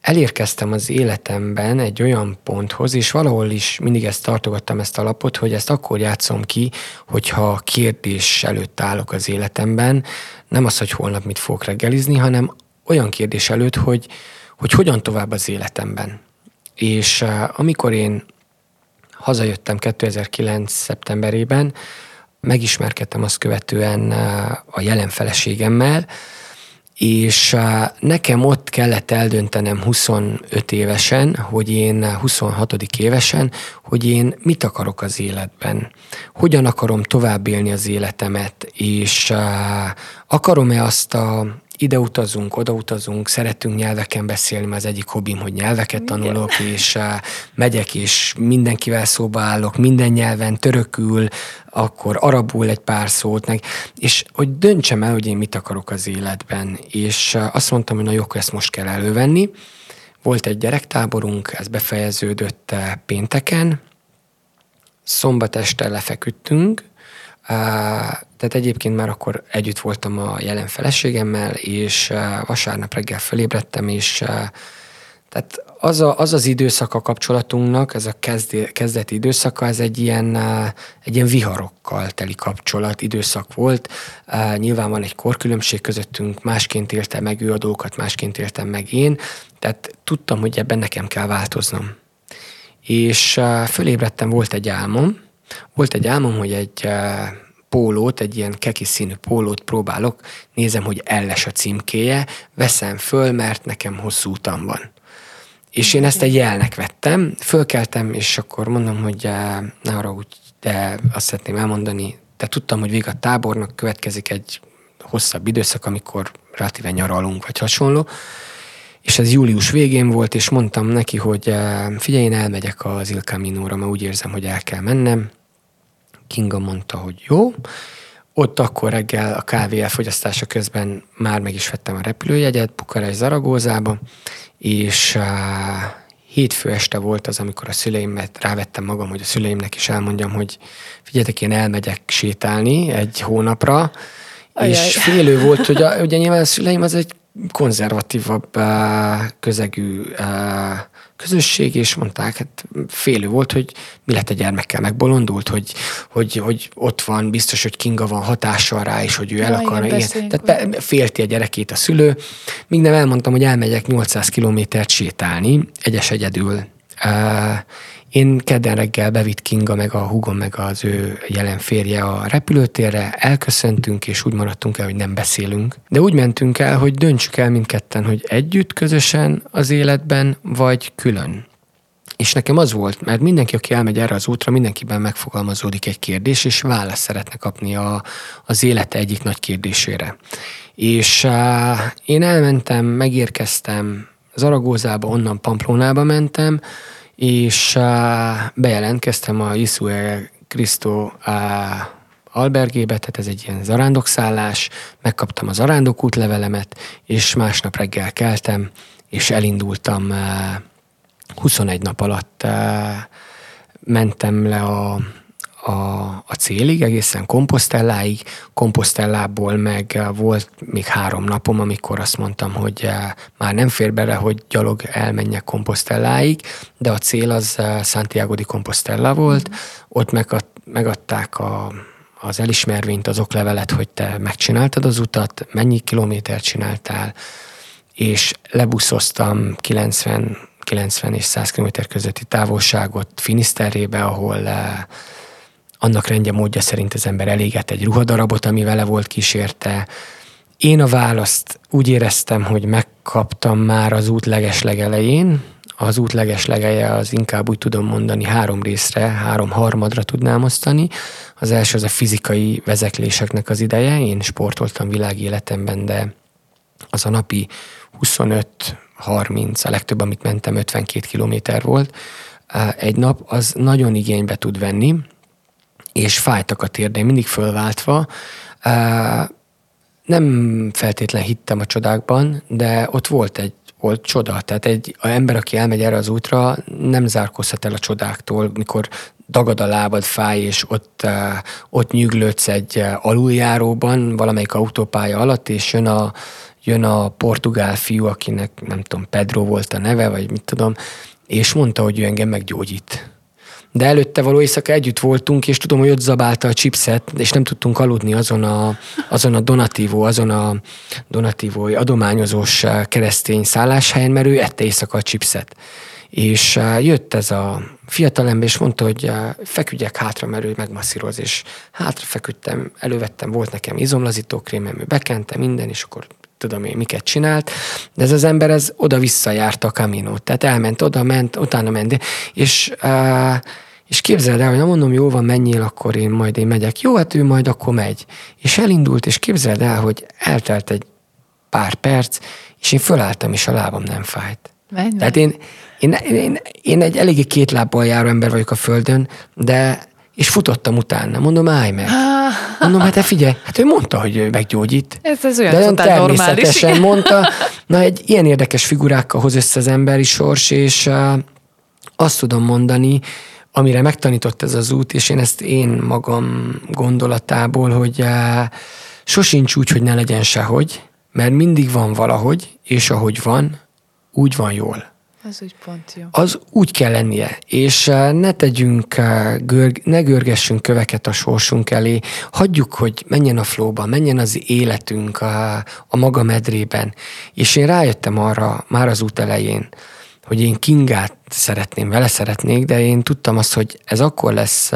elérkeztem az életemben egy olyan ponthoz, és valahol is mindig ezt tartogattam, ezt a lapot, hogy ezt akkor játszom ki, hogyha kérdés előtt állok az életemben, nem az, hogy holnap mit fogok reggelizni, hanem olyan kérdés előtt, hogy hogyan tovább az életemben. És amikor én hazajöttem 2009. szeptemberében, megismerkedtem azt követően a jelen feleségemmel, és nekem ott kellett eldöntenem 25 évesen, hogy én 26. évesen, hogy én mit akarok az életben. Hogyan akarom tovább élni az életemet, és akarom-e azt a... Ide utazunk, oda utazunk, szeretünk nyelveken beszélni, mert az egyik hobbim, hogy nyelveket tanulok, és megyek, és mindenkivel szóba állok, minden nyelven, törökül, akkor arabul egy pár szót, és hogy döntsem el, hogy én mit akarok az életben. És azt mondtam, hogy na jó, akkor ezt most kell elővenni. Volt egy gyerektáborunk, ez befejeződött pénteken, szombat este lefeküdtünk, tehát egyébként már akkor együtt voltam a jelen feleségemmel, és vasárnap reggel fölébredtem, és tehát az az időszaka kapcsolatunknak, ez a kezdeti időszaka, ez egy ilyen viharokkal teli kapcsolat időszak volt. Nyilván van egy korkülönbség közöttünk, másként élte meg ő a dolgokat, másként éltem meg én, tehát tudtam, hogy ebben nekem kell változnom. És fölébredtem, volt egy álmom, hogy egy pólót, egy ilyen keki színű pólót próbálok, nézem, hogy elles a címkéje, veszem föl, mert nekem hosszú utam van. És én ezt egy jelnek vettem, fölkeltem, és akkor mondom, hogy ne haragudj, de azt szeretném elmondani, de tudtam, hogy végig a tábornak következik egy hosszabb időszak, amikor relatíven nyaralunk, vagy hasonló, és ez július végén volt, és mondtam neki, hogy figyelj, én elmegyek az El Caminóra, mert úgy érzem, hogy el kell mennem. Kinga mondta, hogy jó. Ott akkor reggel a kávé elfogyasztása közben már meg is vettem a repülőjegyet Bukarest Zaragózába, és hétfő este volt az, amikor a szüleimet, rávettem magam, hogy a szüleimnek is elmondjam, hogy figyeljetek, én elmegyek sétálni egy hónapra, és félő volt, hogy ugye nyilván a szüleim az egy konzervatívabb közegű közösség, és mondták, hát félő volt, hogy mi lett a gyermekkel, megbolondult, hogy ott van, biztos, hogy Kinga van hatással rá, és hogy ő el akar. Tehát félti a gyerekét a szülő. Míg nem elmondtam, hogy elmegyek 800 kilométert sétálni, egyes egyedül. Én kedden reggel bevitt Kinga, meg a húgom, meg az ő jelen férje a repülőtérre, elköszöntünk, és úgy maradtunk el, hogy nem beszélünk. De úgy mentünk el, hogy döntsük el mindketten, hogy együtt, közösen az életben, vagy külön. És nekem az volt, mert mindenki, aki elmegy erre az útra, mindenkiben megfogalmazódik egy kérdés, és választ szeretne kapni az élete egyik nagy kérdésére. És én elmentem, megérkeztem Zaragózába, onnan Pamplónába mentem, és bejelentkeztem a Jesús Krisztus albergébe, tehát ez egy ilyen zarándokszállás, megkaptam a zarándok útlevelemet, és másnap reggel keltem, és elindultam 21 nap alatt mentem le a célig, egészen Composteláig, Compostelából meg volt még 3 napom, amikor azt mondtam, hogy már nem fér bele, hogy gyalog elmenjek Composteláig, de a cél az Santiago de Compostela volt, ott megadták az elismervényt, az oklevelet, hogy te megcsináltad az utat, mennyi kilométert csináltál, és lebuszoztam 90 és 100 kilométer közötti távolságot Finisterrébe, ahol annak rendje módja szerint az ember elégett egy ruhadarabot, ami vele volt kísérte. Én a választ úgy éreztem, hogy megkaptam már az út legeslegelején. Az út legeslegeje az inkább úgy tudom mondani 3 részre, 3/3 tudnám osztani. Az első az a fizikai vezekléseknek az ideje. Én sportoltam világéletemben, de az a napi 25-30, a legtöbb, amit mentem, 52 kilométer volt. Egy nap az nagyon igénybe tud venni, és fájtak a térdeim, mindig fölváltva. Nem feltétlen hittem a csodákban, de ott volt csoda. Tehát az ember, aki elmegy erre az útra, nem zárkózhat el a csodáktól, mikor dagad a lábad, fáj, és ott nyüglődsz egy aluljáróban, valamelyik autópálya alatt, és jön a portugál fiú, akinek nem tudom, Pedro volt a neve, vagy mit tudom, és mondta, hogy ő engem meggyógyít. De előtte való éjszaka együtt voltunk, és tudom, hogy ott zabálta a chipset, és nem tudtunk aludni azon a donatívói adományozós keresztény szálláshelyen, mert ő ette éjszaka a chipset. És jött ez a fiatalember, és mondta, hogy feküdjek hátra, mert ő megmasszíroz, és hátra feküdtem, elővettem, volt nekem izomlazítókrémem, ő bekente minden, és akkor tudom én, miket csinált, de ez az ember ez oda-vissza járt a Caminót, tehát elment, utána ment, és képzeld el, hogy nem mondom, jó van, menjél, akkor én megyek. Jó, hát ő majd akkor megy. És elindult, és képzeld el, hogy eltelt egy pár perc, és én fölálltam, és a lábam nem fájt. Menj. Tehát én egy eléggé két lábbal járó ember vagyok a földön, de és futottam utána. Mondom, állj meg. Mondom, hát te figyelj, hát ő mondta, hogy ő meggyógyít. Ez olyan de természetesen normális. Mondta. Na, egy ilyen érdekes figurákkal hoz össze az emberi sors, és azt tudom mondani, amire megtanított ez az út, és én magam gondolatából, hogy sosincs úgy, hogy ne legyen sehogy, mert mindig van valahogy, és ahogy van, úgy van jól. Az úgy pont jó. Az úgy kell lennie, és ne görgessünk köveket a sorsunk elé, hagyjuk, hogy menjen a flowba, menjen az életünk a maga medrében. És én rájöttem arra már az út elején, hogy én Kingát vele szeretnék, de én tudtam azt, hogy ez akkor lesz,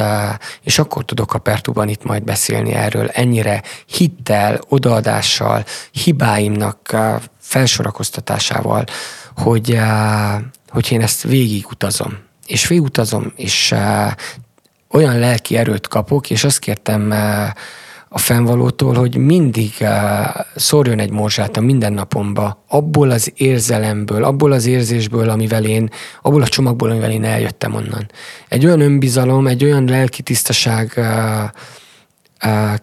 és akkor tudok a Pertúban itt majd beszélni erről, ennyire hittel, odaadással, hibáimnak felsorakoztatásával, hogy én ezt végigutazom, és olyan lelki erőt kapok, és azt kértem a fennvalótól, hogy mindig szórjon egy morzsát a mindennapomba, abból az érzelemből, abból az érzésből, abból a csomagból, amivel én eljöttem onnan. Egy olyan önbizalom, egy olyan lelki tisztaság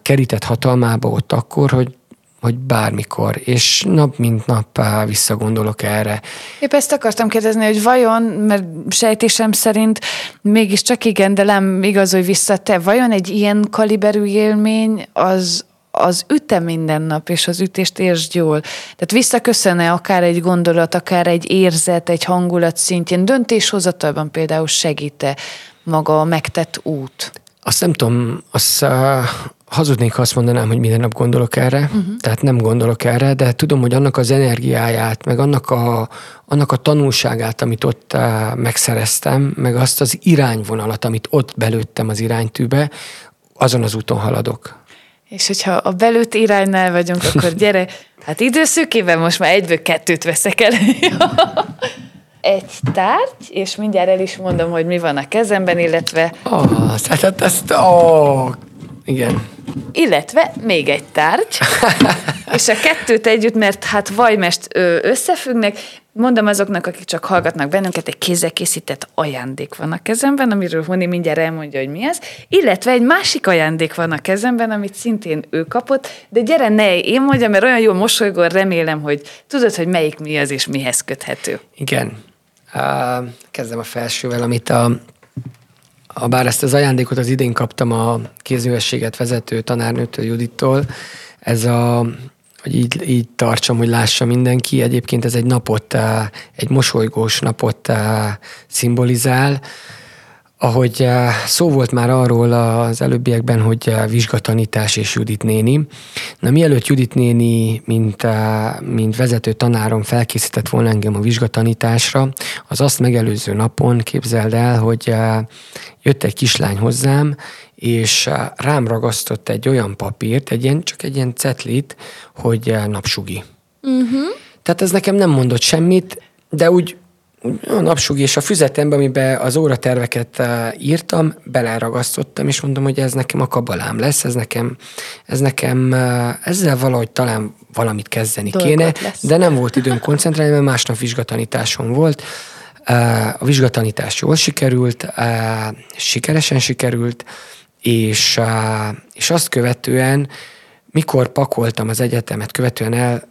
kerített hatalmába ott akkor, hogy vagy bármikor, és nap mint nap visszagondolok erre. Épp ezt akartam kérdezni, hogy vajon, mert sejtésem szerint mégiscsak igen, de lám igazolj vissza te, vajon egy ilyen kaliberű élmény az üte minden nap, és az ütést értsd jól. Tehát visszaköszönne akár egy gondolat, akár egy érzet, egy hangulat szintjén, döntéshozatalban például segít-e maga a megtett út? Azt nem tudom, hazudnék, ha azt mondanám, hogy minden nap gondolok erre, tehát nem gondolok erre, de tudom, hogy annak az energiáját, meg annak a tanulságát, amit ott megszereztem, meg azt az irányvonalat, amit ott belőttem az iránytűbe, azon az úton haladok. És hogyha a belőtt iránynál vagyunk, akkor gyere, hát időszűkében most már egyből kettőt veszek el. Egy tárgy, és mindjárt el is mondom, hogy mi van a kezemben, illetve... Igen. Illetve még egy tárgy, és a kettőt együtt, mert hát vajmest összefüggnek. Mondom azoknak, akik csak hallgatnak bennünket, egy kézzel készített ajándék van a kezemben, amiről Honi mindjárt elmondja, hogy mi ez. Illetve egy másik ajándék van a kezemben, amit szintén ő kapott, de gyere, ne én mondjam, mert olyan jól mosolygol, remélem, hogy tudod, hogy melyik mi az, és mihez köthető. Igen. Kezdem a felsővel, amit bár ezt az ajándékot az idén kaptam a kézművességet vezető tanárnőtől, Judittól. Ez hogy így tartsam, hogy lássa mindenki. Egyébként ez egy napot, egy mosolygós napot szimbolizál. Ahogy szó volt már arról az előbbiekben, hogy vizsgatanítás és Judit néni. Na, mielőtt Judit néni, mint vezető tanárom felkészített volna engem a vizsgatanításra, az azt megelőző napon, képzeld el, hogy jött egy kislány hozzám, és rám ragasztott egy olyan papírt, csak egy ilyen cetlit, hogy napsugi. Tehát ez nekem nem mondott semmit, de úgy a napsugi, és a füzetembe, amiben az óraterveket írtam, beleragasztottam, és mondom, hogy ez nekem a kabalám lesz, ez nekem ezzel valahogy talán valamit kezdeni kéne, de nem volt időm koncentrálni, mert másnap vizsgatanításom volt. A vizsgatanítás jól sikerült, sikeresen sikerült, és azt követően, mikor pakoltam az egyetemet, követően el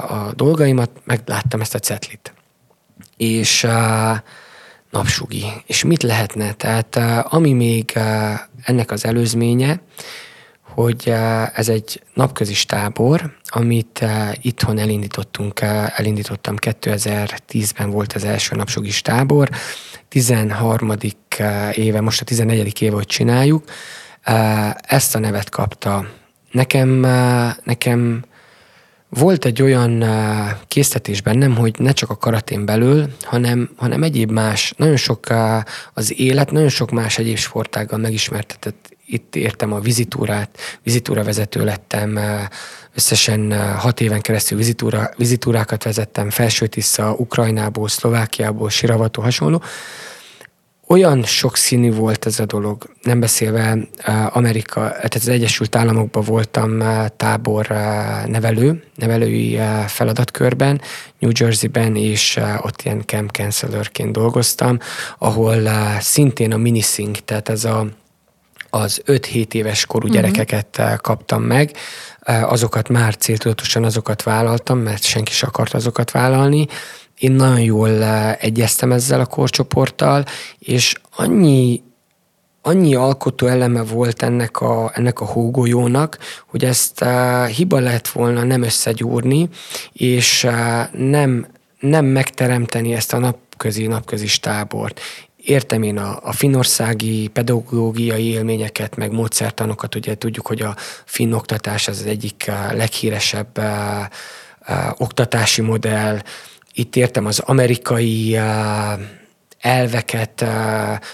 a dolgaimat, megláttam ezt a cetlit. És napsugi. És mit lehetne? Tehát ami még ennek az előzménye, hogy ez egy napközistábor, amit itthon elindítottam 2010-ben volt az első napsugistábor, 13. éve, most a 14. éve, hogy csináljuk. Ezt a nevet kapta. Nekem volt egy olyan késztetés bennem, hogy ne csak a karatén belül, hanem egyéb más, nagyon sok az élet, nagyon sok más egyéb sportággal megismertetett. Itt értem a vizitúrát, vizitúravezető lettem, összesen 6 éven keresztül vizitúrákat vezettem, Felső-Tisza, Ukrajnából, Szlovákiából, Siravató, hasonló. Olyan sokszínű volt ez a dolog, nem beszélve Amerika, tehát az Egyesült Államokban voltam tábor nevelői feladatkörben, New Jersey-ben, és ott ilyen camp counselorként dolgoztam, ahol szintén a minising, tehát ez az 5-7 éves korú gyerekeket kaptam meg, azokat már céltudatosan vállaltam, mert senki sem akart azokat vállalni. Én nagyon jól egyeztem ezzel a korcsoporttal, és annyi alkotó eleme volt ennek a hógolyónak, hogy ezt hiba lett volna nem összegyúrni, és nem megteremteni ezt a napközistábort. Értem én a finnországi pedagógiai élményeket, meg módszertanokat, ugye tudjuk, hogy a finn oktatás az egyik leghíresebb oktatási modell. Itt értem az amerikai elveket,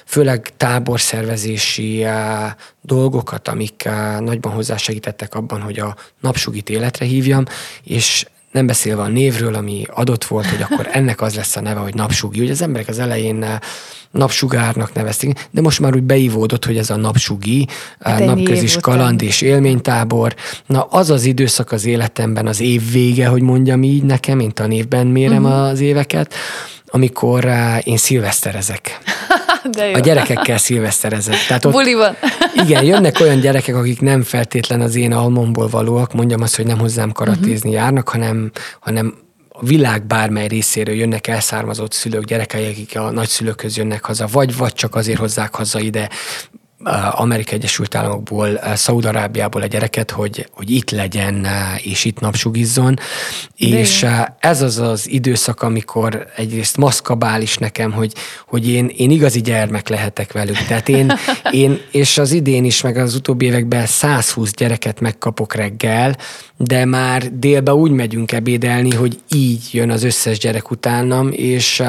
főleg táborszervezési dolgokat, amik nagyban hozzásegítettek abban, hogy a napsugit életre hívjam, és nem beszélve a névről, ami adott volt, hogy akkor ennek az lesz a neve, hogy napsugi. Ugye az emberek az elején napsugárnak nevezték, de most már úgy beívódott, hogy ez a napsugi, napközis kaland és élménytábor. Na, az az időszak az életemben, az év vége, hogy mondjam így nekem, én tanévben mérem az éveket, amikor én szilveszterezek. A gyerekekkel szilveszterezek. Tehát ott, buliban. Igen, jönnek olyan gyerekek, akik nem feltétlen az én almomból valóak, mondjam azt, hogy nem hozzám karatézni járnak, hanem a világ bármely részéről jönnek elszármazott szülők, gyerekei, akik a nagyszülőkhöz jönnek haza, vagy csak azért hozzák haza ide Amerikai Egyesült Államokból, Szaúd-Arábiából a gyereket, hogy itt legyen és itt napsugizzon. És ez az az időszak, amikor egyrészt maszkabál is nekem, hogy én igazi gyermek lehetek velük. Tehát én és az idén is, meg az utóbbi években 120 gyereket megkapok reggel, de már délben úgy megyünk ebédelni, hogy így jön az összes gyerek utánam, és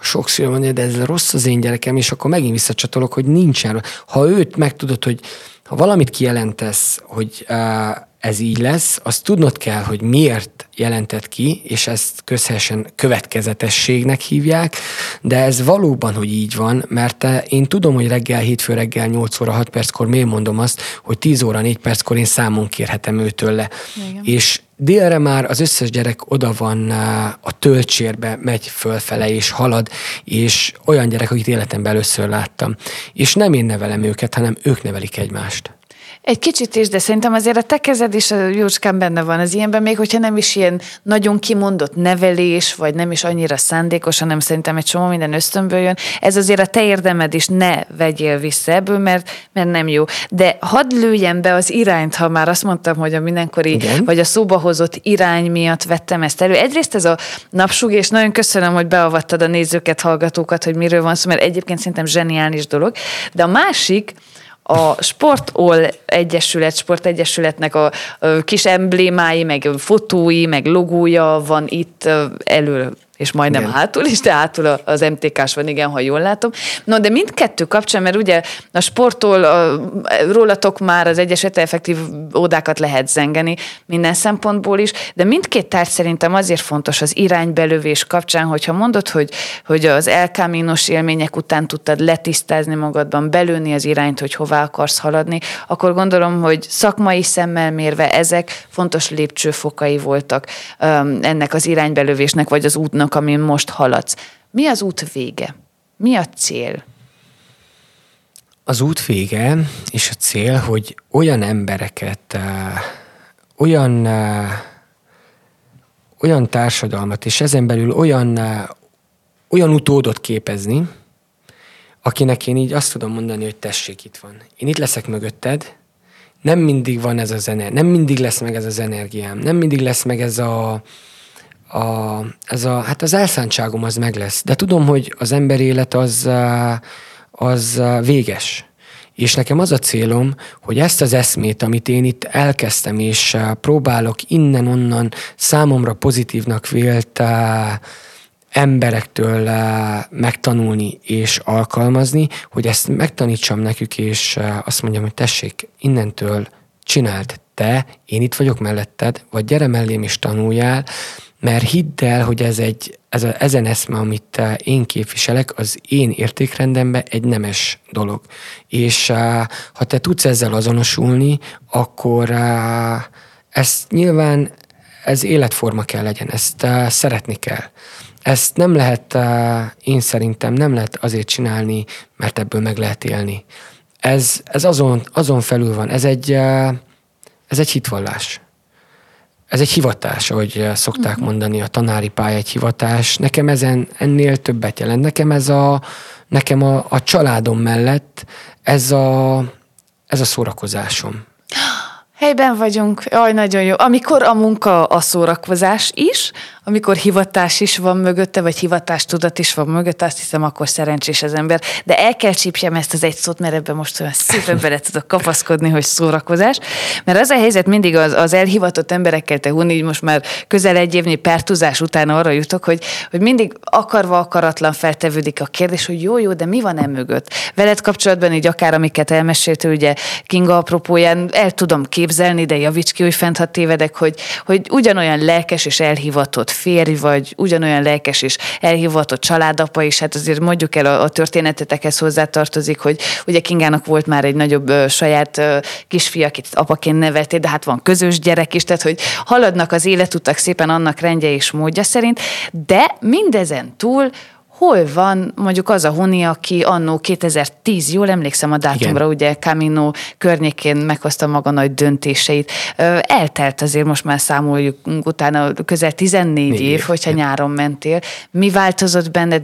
sok szülő mondja, de ez rossz az én gyerekem, és akkor megint visszacsatolok, hogy nincsen. Ha őt megtudod, hogy ha valamit kijelentesz, hogy ez így lesz, azt tudnod kell, hogy miért jelentett ki, és ezt közhelyesen következetességnek hívják, de ez valóban, hogy így van, mert én tudom, hogy hétfő reggel 8 óra 6 perckor miért mondom azt, hogy 10 óra 4 perckor én számon kérhetem őtől le. Igen. És délre már az összes gyerek oda van a töltsérbe, megy fölfele és halad, és olyan gyerek, akit életemben először láttam. És nem én nevelem őket, hanem ők nevelik egymást. Egy kicsit is, de szerintem azért a te kezed is a jócskán benne van az ilyenben, még hogyha nem is ilyen nagyon kimondott nevelés, vagy nem is annyira szándékos, hanem szerintem egy csomó minden ösztönből jön. Ez azért a te érdemed is, ne vegyél vissza ebből, mert nem jó. De hadd lőjem be az irányt, ha már azt mondtam, hogy a mindenkori, igen, vagy a szóba hozott irány miatt vettem ezt elő. Egyrészt ez a napsugás, és nagyon köszönöm, hogy beavattad a nézőket, hallgatókat, hogy miről van szó, mert egyébként szerintem zseniális dolog. De a másik, a Sportol Egyesület, Sportegyesületnek a kis emblémái, meg fotói, meg logója van itt elől, és majdnem igen, hátul is, de hátul az MTK-s van, igen, ha jól látom. No, de mindkettő kapcsán, mert ugye a Sportol, rólatok már az Egyesület effektív ódákat lehet zengeni minden szempontból is, de mindkét tárgy szerintem azért fontos az iránybelövés kapcsán, hogyha mondod, hogy az El Caminos élmények után tudtad letisztázni magadban, belőni az irányt, hogy hová akarsz haladni, akkor gondolom, hogy szakmai szemmel mérve ezek fontos lépcsőfokai voltak ennek az iránybelövésnek, vagy az útnak, amin most haladsz. Mi az út vége? Mi a cél? Az út vége és a cél, hogy olyan embereket, olyan társadalmat, és ezen belül olyan utódot képezni, akinek én így azt tudom mondani, hogy tessék, itt van. Én itt leszek mögötted, nem mindig van ez az energia, nem mindig lesz meg ez az energiám, nem mindig lesz meg ez hát az elszántságom az meg lesz, de tudom, hogy az ember élet az véges. És nekem az a célom, hogy ezt az eszmét, amit én itt elkezdtem, és próbálok innen-onnan számomra pozitívnak vélt emberektől megtanulni és alkalmazni, hogy ezt megtanítsam nekük, és azt mondjam, hogy tessék, innentől csináld te, én itt vagyok melletted, vagy gyere mellém és tanuljál, mert hidd el, hogy ezen eszme, amit én képviselek, az én értékrendemben egy nemes dolog. És ha te tudsz ezzel azonosulni, akkor ezt nyilván ez életforma kell legyen, ezt szeretni kell. Ezt nem lehet, én szerintem nem lehet azért csinálni, mert ebből meg lehet élni. Ez azon felül van, ez egy hitvallás. Ez egy hivatás, ahogy szokták mondani, a tanári pálya egy hivatás. Nekem ennél többet jelent. Nekem a családom mellett ez a szórakozásom. Helyben vagyunk, jaj, nagyon jó. Amikor a munka a szórakozás is, amikor hivatás is van mögötte, vagy hivatástudat is van mögötte, azt hiszem, akkor szerencsés az ember. De el kell csípjem ezt az egy szót, mert ebben most olyan szépen bele tudok kapaszkodni, hogy szórakozás. Mert az a helyzet mindig az elhivatott emberekkel, így most már közel egy évnyi pertuzás után arra jutok, hogy mindig akarva-akaratlan feltevődik a kérdés, hogy jó, de mi van mögött? Veled kapcsolatban így akár amiket elmeséltél, ugye Kinga apropóján el tudom képzelni, de javíts ki, hogy fent, ha tévedek, hogy ugyanolyan lelkes és elhivatott férj vagy, ugyanolyan lelkes és elhivatott családapa is, hát azért mondjuk el a történetetekhez hozzátartozik, hogy ugye Kingának volt már egy nagyobb saját kisfia, akit apaként neveltél, de hát van közös gyerek is, tehát hogy haladnak az életutak szépen annak rendje és módja szerint, de mindezen túl hol van mondjuk az a honi, aki annó 2010, jól emlékszem a dátumra, igen, ugye Camino környékén meghozta maga nagy döntéseit. Eltelt azért most már számoljuk utána közel 14 év, hogyha nyáron mentél. Mi változott benned,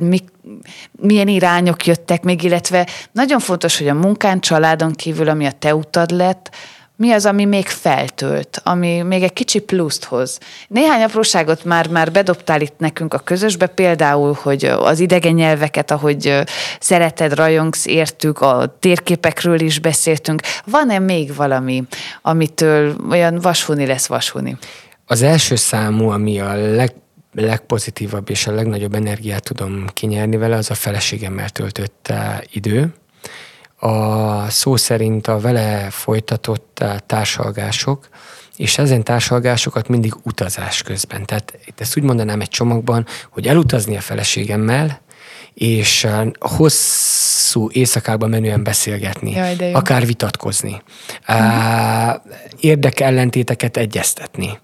milyen irányok jöttek még, illetve nagyon fontos, hogy a munkán, családon kívül, ami a te utad lett, mi az, ami még feltölt, ami még egy kicsi pluszt hoz? Néhány apróságot már bedobtál itt nekünk a közösbe, például, hogy az idegen nyelveket, ahogy szereted, rajongsz, értük, a térképekről is beszéltünk. Van-e még valami, amitől olyan vashuni lesz vashuni? Az első számú, ami a legpozitívabb és a legnagyobb energiát tudom kinyerni vele, az a feleségemmel töltött idő. A szó szerint a vele folytatott társalgások, és ezen társalgásokat mindig utazás közben. Tehát ezt úgy mondanám egy csomagban, hogy elutazni a feleségemmel, és hosszú éjszakában menően beszélgetni, jaj, akár vitatkozni, érdekellentéteket egyeztetni,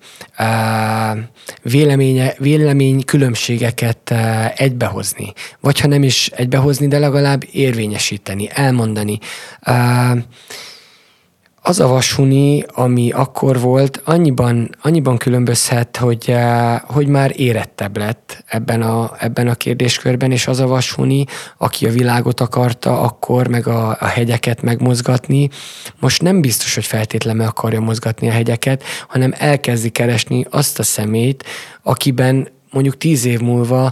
véleménykülönbségeket egybehozni, vagy ha nem is egybehozni, de legalább érvényesíteni, elmondani. Az a vashuni, ami akkor volt, annyiban különbözhet, hogy már érettebb lett ebben a kérdéskörben, és az a vashuni, aki a világot akarta akkor, meg a hegyeket megmozgatni, most nem biztos, hogy feltétlenül meg akarja mozgatni a hegyeket, hanem elkezdi keresni azt a személyt, akiben mondjuk 10 év múlva,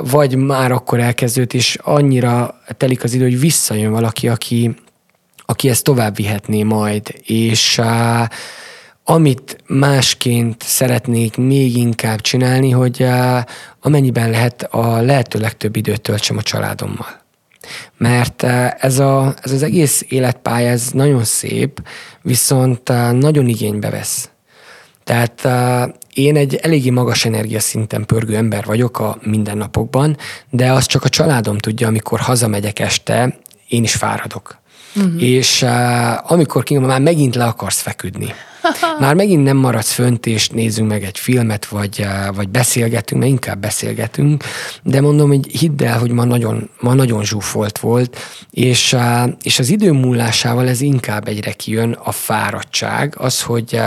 vagy már akkor elkezdődött, és annyira telik az idő, hogy visszajön valaki, aki ezt tovább vihetné majd, és amit másként szeretnék még inkább csinálni, hogy amennyiben lehet a lehető legtöbb időt töltsem a családommal. Mert ez az egész életpálya, ez nagyon szép, viszont nagyon igénybe vesz. Tehát én egy eléggé magas energiaszinten pörgő ember vagyok a mindennapokban, de azt csak a családom tudja, amikor hazamegyek este, én is fáradok. Uh-huh. És amikor már megint le akarsz feküdni, már megint nem maradsz fönt, és nézzünk meg egy filmet, vagy beszélgetünk, mert inkább beszélgetünk, de mondom, hogy hidd el, hogy ma nagyon zsúfolt volt, és az idő múlásával ez inkább egyre kijön, a fáradtság, az, hogy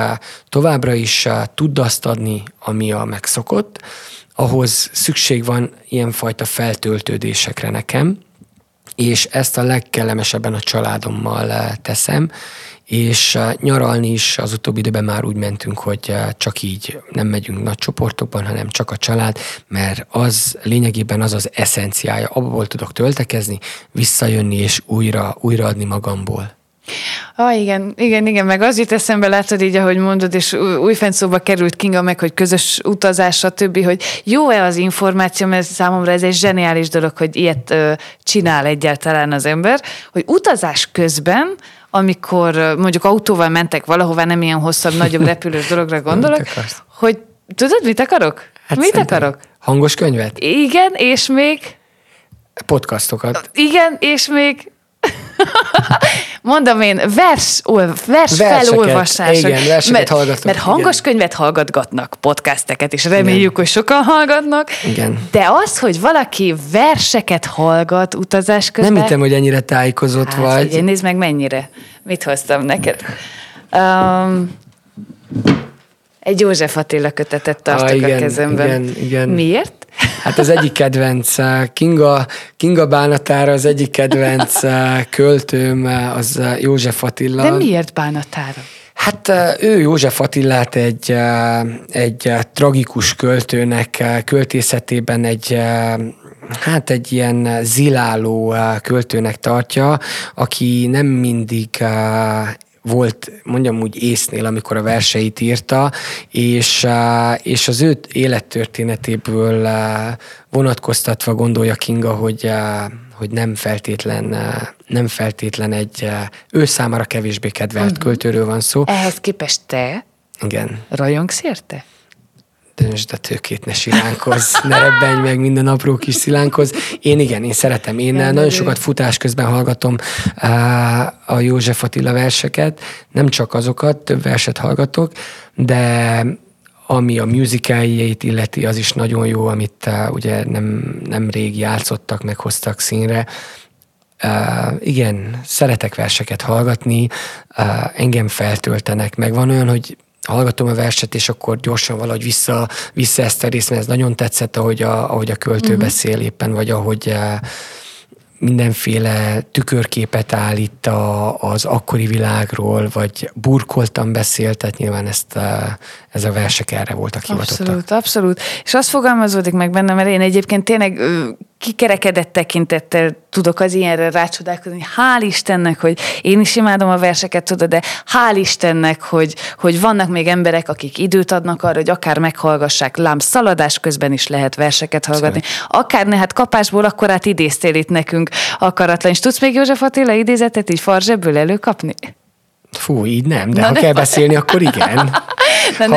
továbbra is tudd azt adni, ami a megszokott, ahhoz szükség van ilyenfajta feltöltődésekre nekem, és ezt a legkellemesebben a családommal teszem, és nyaralni is az utóbbi időben már úgy mentünk, hogy csak így nem megyünk nagy csoportokban, hanem csak a család, mert az lényegében az eszenciája, abból tudok töltekezni, visszajönni és újra adni magamból. Igen, meg az jut eszembe, látod így, ahogy mondod, és újfent szóba került Kinga meg, hogy közös utazás, stb., hogy jó-e az információ, mert számomra ez egy zseniális dolog, hogy ilyet csinál egyáltalán az ember, hogy utazás közben, amikor mondjuk autóval mentek valahová, nem ilyen hosszabb, nagyobb repülős dologra gondolok, hogy tudod, mit akarok? Hát mit akarok? Hangos könyvet? Igen, és még? Podcastokat. Igen, és még? Mondom én, vers felolvasások. Igen, verseket hallgatunk. Mert hangos könyvet hallgatgatnak, podcasteket is reméljük, igen, hogy sokan hallgatnak. Igen. De az, hogy valaki verseket hallgat utazás közben... Nem hittem, hogy ennyire tájékozott vagy. Igen, nézd meg mennyire. Mit hoztam neked? Egy József Attila kötetet tartok a kezemben. Igen. Miért? Hát az egyik kedvenc, Kinga bánatára az egyik kedvenc költőm, az József Attila. De miért bánatára? Hát ő József Attilát egy tragikus költőnek, költészetében egy ilyen ziláló költőnek tartja, aki nem mindig volt, mondjam úgy, észnél, amikor a verseit írta, és az ő élettörténetéből vonatkoztatva gondolja Kinga, hogy nem feltétlen egy ő számára kevésbé kedvelt költőről van szó. Ehhez képest te, igen, rajongsz érte? Döntsd a tőkét, ne silánkozz, ne rebbenj meg, minden apró kis szilánkhoz. Én szeretem. Én nagyon sokat futás közben hallgatom a József Attila verseket, nem csak azokat, több verset hallgatok, de Ami a musicaljait illeti, az is nagyon jó, amit ugye nemrég játszottak, meg hoztak színre. Igen, szeretek verseket hallgatni, engem feltöltenek, meg van olyan, hogy hallgatom a verset, és akkor gyorsan valahogy vissza ezt a részt, mert ez nagyon tetszett, ahogy a költő beszél éppen, vagy ahogy mindenféle tükörképet állít az akkori világról, vagy burkoltan beszél, tehát nyilván ez a versek erre voltak hivatottak. Abszolút, abszolút. És azt fogalmazódik meg bennem, mert én egyébként tényleg kikerekedett tekintettel tudok az ilyenre rácsodálkozni, hál' Istennek, hogy én is imádom a verseket, tudod, de hál' Istennek, hogy vannak még emberek, akik időt adnak arra, hogy akár meghallgassák, szaladás közben is lehet verseket hallgatni. Akár hát kapásból akkorát idéztél itt nekünk akaratlan. És tudsz még József Attila idézetet így farzsebből előkapni? Fú, így nem, de kell beszélni, akkor igen. Ha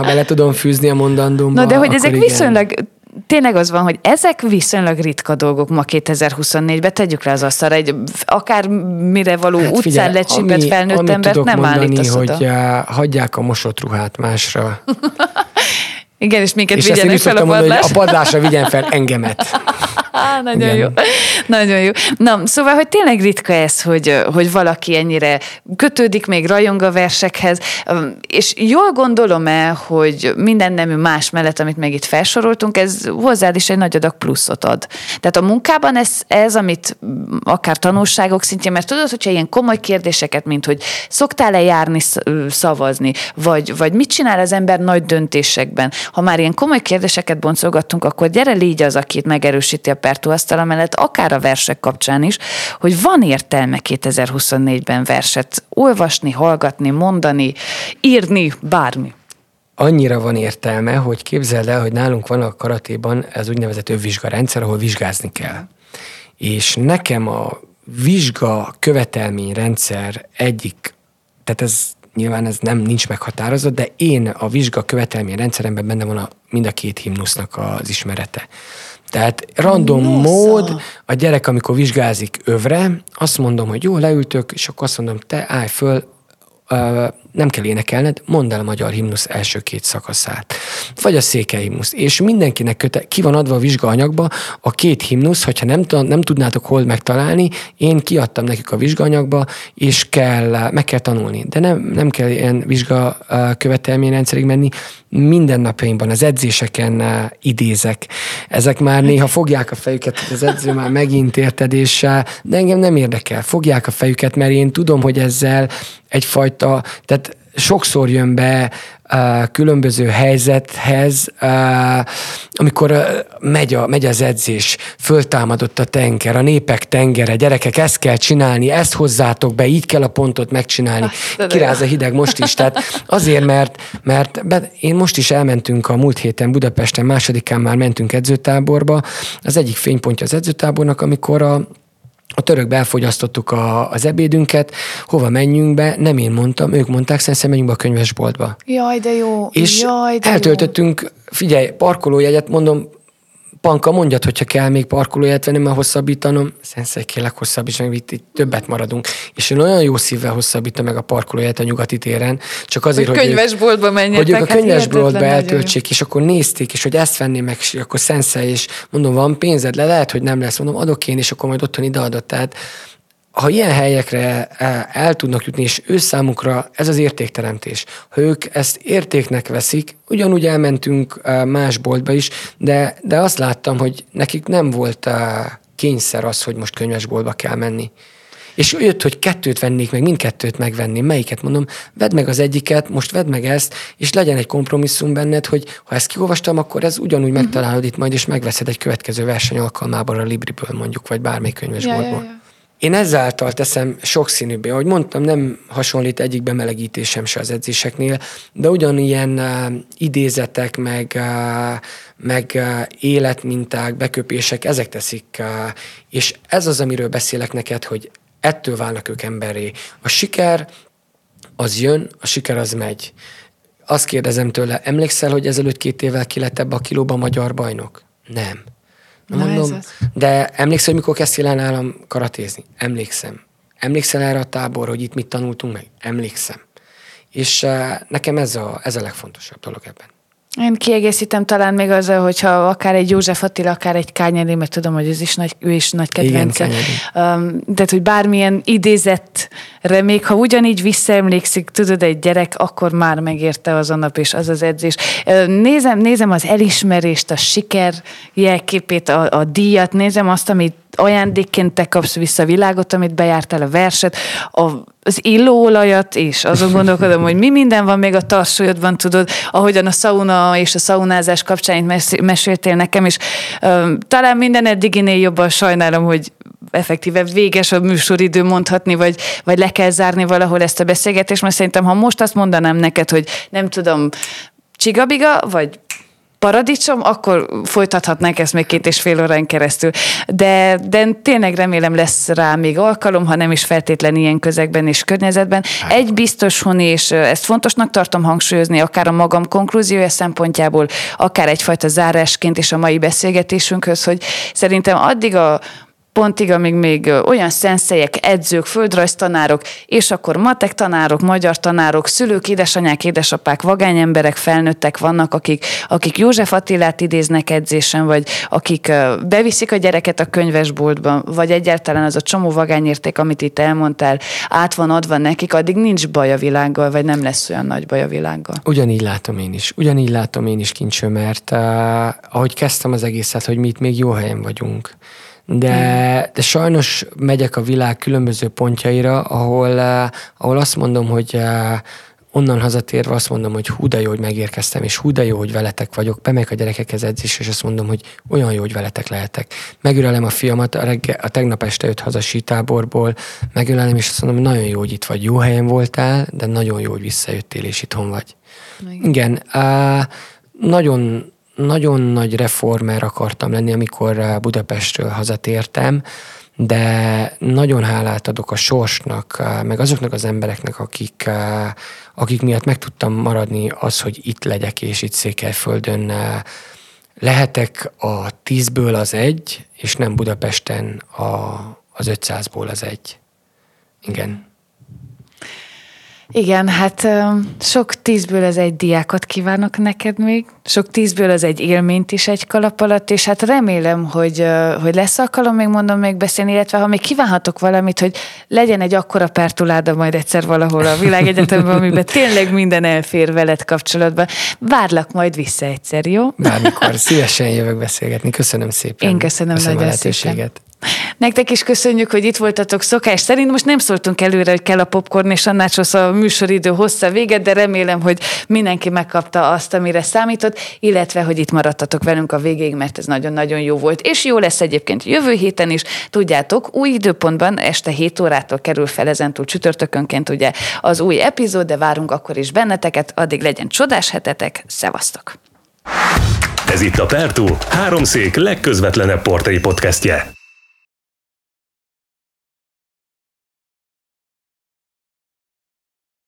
bele tudom fűzni a mondandómba, na de hogy ezek igen. Tényleg az van, hogy ezek viszonylag ritka dolgok ma 2024-ben, tegyük le az asztalra, akár mire való utcán lecsípett felnőtt embert nem állítasz oda. Hogy hagyják a mosott ruhát másra. Igen, és minket és vigyenek fel a padlásra. A padlásra vigyen fel engemet. Nagyon igen. Jó. Nagyon jó. Na, szóval, hogy tényleg ritka ez, hogy valaki ennyire kötődik, még rajong a versekhez, és jól gondolom-e, hogy minden nemű más mellett, amit meg itt felsoroltunk, ez hozzád is egy nagy adag pluszot ad. Tehát a munkában ez amit akár tanulságok szintjén, mert tudod, hogyha ilyen komoly kérdéseket, mint hogy szoktál-e járni, szavazni, vagy mit csinál az ember nagy döntésekben? Ha már ilyen komoly kérdéseket boncolgattunk, akkor gyere légy az, akit megerősíti a Pertú Asztala mellett, akár a versek kapcsán is, hogy van értelme 2024-ben verset olvasni, hallgatni, mondani, írni, bármi. Annyira van értelme, hogy képzeld el, hogy nálunk van a karatéban az úgynevezett övvizsgarendszer, ahol vizsgázni kell. És nekem a vizsga követelményrendszer egyik, tehát ez nyilván ez nincs meghatározott, de én a vizsga követelmény rendszeremben benne van mind a két himnusznak az ismerete. Tehát random mód, a gyerek, amikor vizsgázik övre, azt mondom, hogy jó, leültök, és akkor azt mondom, te állj föl, nem kell énekelned, mondd el a magyar himnusz első két szakaszát. Vagy a székely himnusz. És mindenkinek ki van adva a vizsgaanyagba a két himnusz, hogyha nem tudnátok hol megtalálni, én kiadtam nekik a vizsgaanyagba, és meg kell tanulni. De nem kell ilyen vizsga követelményrendszerig menni. Minden napjaimban az edzéseken idézek. Ezek már néha fogják a fejüket, az edző már megint értedéssel, de engem nem érdekel. Fogják a fejüket, mert én tudom, hogy ezzel egyfajta, tehát sokszor jön be különböző helyzethez, amikor megy az edzés, föltámadott a tenger, a népek tengere, gyerekek, ezt kell csinálni, ezt hozzátok be, így kell a pontot megcsinálni. Kiráz a hideg most is. Tehát azért, mert én most is elmentünk a múlt héten Budapesten, 2-án már mentünk edzőtáborba. Az egyik fénypontja az edzőtábornak, amikor a törökbe elfogyasztottuk az ebédünket, hova menjünk be, nem én mondtam, ők mondták, szerintem menjünk be a könyvesboltba. Jaj, de jó! És eltöltöttünk, figyelj, parkolójegyet, mondom, Panka, mondjad, hogyha kell még parkolóját venni, mert hosszabbítanom. Szenszei, kérlek hosszabbítsd meg, itt többet maradunk. És én olyan jó szívvel hosszabbítom meg a parkolóját a Nyugati téren, csak azért, hogy könyvesboltba menjetek. Hogy ők a könyvesboltba eltöltsék, és akkor nézték, és hogy ezt venném meg, és akkor szenszei, és mondom, van pénzed, lehet, hogy nem lesz, mondom, adok én, és akkor majd otthon ideadott. Tehát ha ilyen helyekre el tudnak jutni, és ő számukra ez az értékteremtés. Ha ők ezt értéknek veszik, ugyanúgy elmentünk más boltba is, de azt láttam, hogy nekik nem volt kényszer az, hogy most könyvesboltba kell menni. És jött, hogy kettőt vennék meg, mindkettőt megvenném. Melyiket? Mondom, vedd meg az egyiket, most vedd meg ezt, és legyen egy kompromisszum benned, hogy ha ezt kiolvastam, akkor ez ugyanúgy megtalálod itt majd, és megveszed egy következő verseny alkalmában a Libriből mondjuk, vagy bármely könyvesboltból. Ja. Én ezáltal teszem sokszínűbbé. Ahogy mondtam, nem hasonlít egyik bemelegítésem se az edzéseknél, de ugyanilyen idézetek, meg életminták, beköpések, ezek teszik. És ez az, amiről beszélek neked, hogy ettől válnak ők emberré. A siker az jön, a siker az megy. Azt kérdezem tőle, emlékszel, hogy ezelőtt 2 évvel ki lett ebbe a kilóba magyar bajnok? Nem. Mondom, de emlékszel, hogy mikor kezdtél el nálam karatézni? Emlékszem. Emlékszel erre a táborra, hogy itt mit tanultunk meg? Emlékszem. És nekem ez a legfontosabb dolog ebben. Én kiegészítem talán még azzal, hogyha akár egy József Attila, akár egy Kajaani, mert tudom, hogy ő is nagy kedvence. Tehát, hogy bármilyen idézettre, még ha ugyanígy visszaemlékszik, tudod, egy gyerek, akkor már megérte az a nap és az az edzés. Nézem az elismerést, a siker jelképét, a díjat, nézem azt, amit ajándékként te kapsz vissza a világot, amit bejártál, a verset, az illóolajat, és azon gondolkodom, hogy mi minden van még a tarsolyodban, tudod, ahogyan a szauna és a szaunázás kapcsán meséltél nekem, és talán minden eddiginél jobban sajnálom, hogy effektíve véges a műsoridő, mondhatni, vagy le kell zárni valahol ezt a beszélgetést, mert szerintem, ha most azt mondanám neked, hogy nem tudom, csigabiga, vagy paradicsom, akkor folytathatnánk ezt még 2,5 órán keresztül. De tényleg remélem lesz rá még alkalom, ha nem is feltétlen ilyen közegben és környezetben. Egy biztos, és ezt fontosnak tartom hangsúlyozni, akár a magam konklúziója szempontjából, akár egyfajta zárásként és a mai beszélgetésünkhöz, hogy szerintem addig a pontig, amíg még olyan szenszelyek, edzők, földrajztanárok, és akkor matek tanárok, magyar tanárok, szülők, édesanyák, édesapák, vagány emberek, felnőttek vannak, akik József Attilát idéznek edzésen, vagy akik beviszik a gyereket a könyvesboltban, vagy egyáltalán az a csomó vagányérték, amit itt elmondtál, át van adva nekik, addig nincs baj a világgal, vagy nem lesz olyan nagy baj a világgal. Ugyanígy látom én is, Kincső, mert ahogy kezdtem az egészet, hogy mi itt még jó helyen vagyunk. De sajnos megyek a világ különböző pontjaira, ahol azt mondom, hogy onnan hazatérve azt mondom, hogy hú de jó, hogy megérkeztem, és hú de jó, hogy veletek vagyok. Bemegyek a gyerekekhez edzés, és azt mondom, hogy olyan jó, hogy veletek lehetek. Megölelem a fiamat, a tegnap este jött haza sítáborból, megölelem, és azt mondom, nagyon jó, hogy itt vagy, jó helyen voltál, de nagyon jó, hogy visszajöttél, és itthon vagy. Igen, nagyon nagy reformer akartam lenni, amikor Budapestről hazatértem, de nagyon hálát adok a sorsnak, meg azoknak az embereknek, akik miatt meg tudtam maradni az, hogy itt legyek, és itt Székelyföldön lehetek a 10-ből az 1, és nem Budapesten az 500-ból az 1. Igen. Igen, hát sok 10-ből az 1 diákot kívánok neked még, sok 10-ből az 1 élményt is egy kalap alatt, és hát remélem, hogy lesz alkalom, még beszélni, illetve ha még kívánhatok valamit, hogy legyen egy akkora pártuláda majd egyszer valahol a világegyetemben, amiben tényleg minden elfér veled kapcsolatban. Várlak majd vissza egyszer, jó? Bármikor, szívesen jövök beszélgetni. Köszönöm szépen. Én köszönöm nagyon szépen. Nektek is köszönjük, hogy itt voltatok szokás szerint. Most nem szóltunk előre, hogy kell a popcorn, és annál sosz a műsoridő hossza véget, de remélem, hogy mindenki megkapta azt, amire számított, illetve, hogy itt maradtatok velünk a végéig, mert ez nagyon-nagyon jó volt. És jó lesz egyébként jövő héten is. Tudjátok, új időpontban este 7 órától kerül fel ezentúl csütörtökönként ugye az új epizód, de várunk akkor is benneteket, addig legyen csodás hetetek, szevasztok! Ez itt a Pertú, 3 szék legközvetlenebb portré podcastje.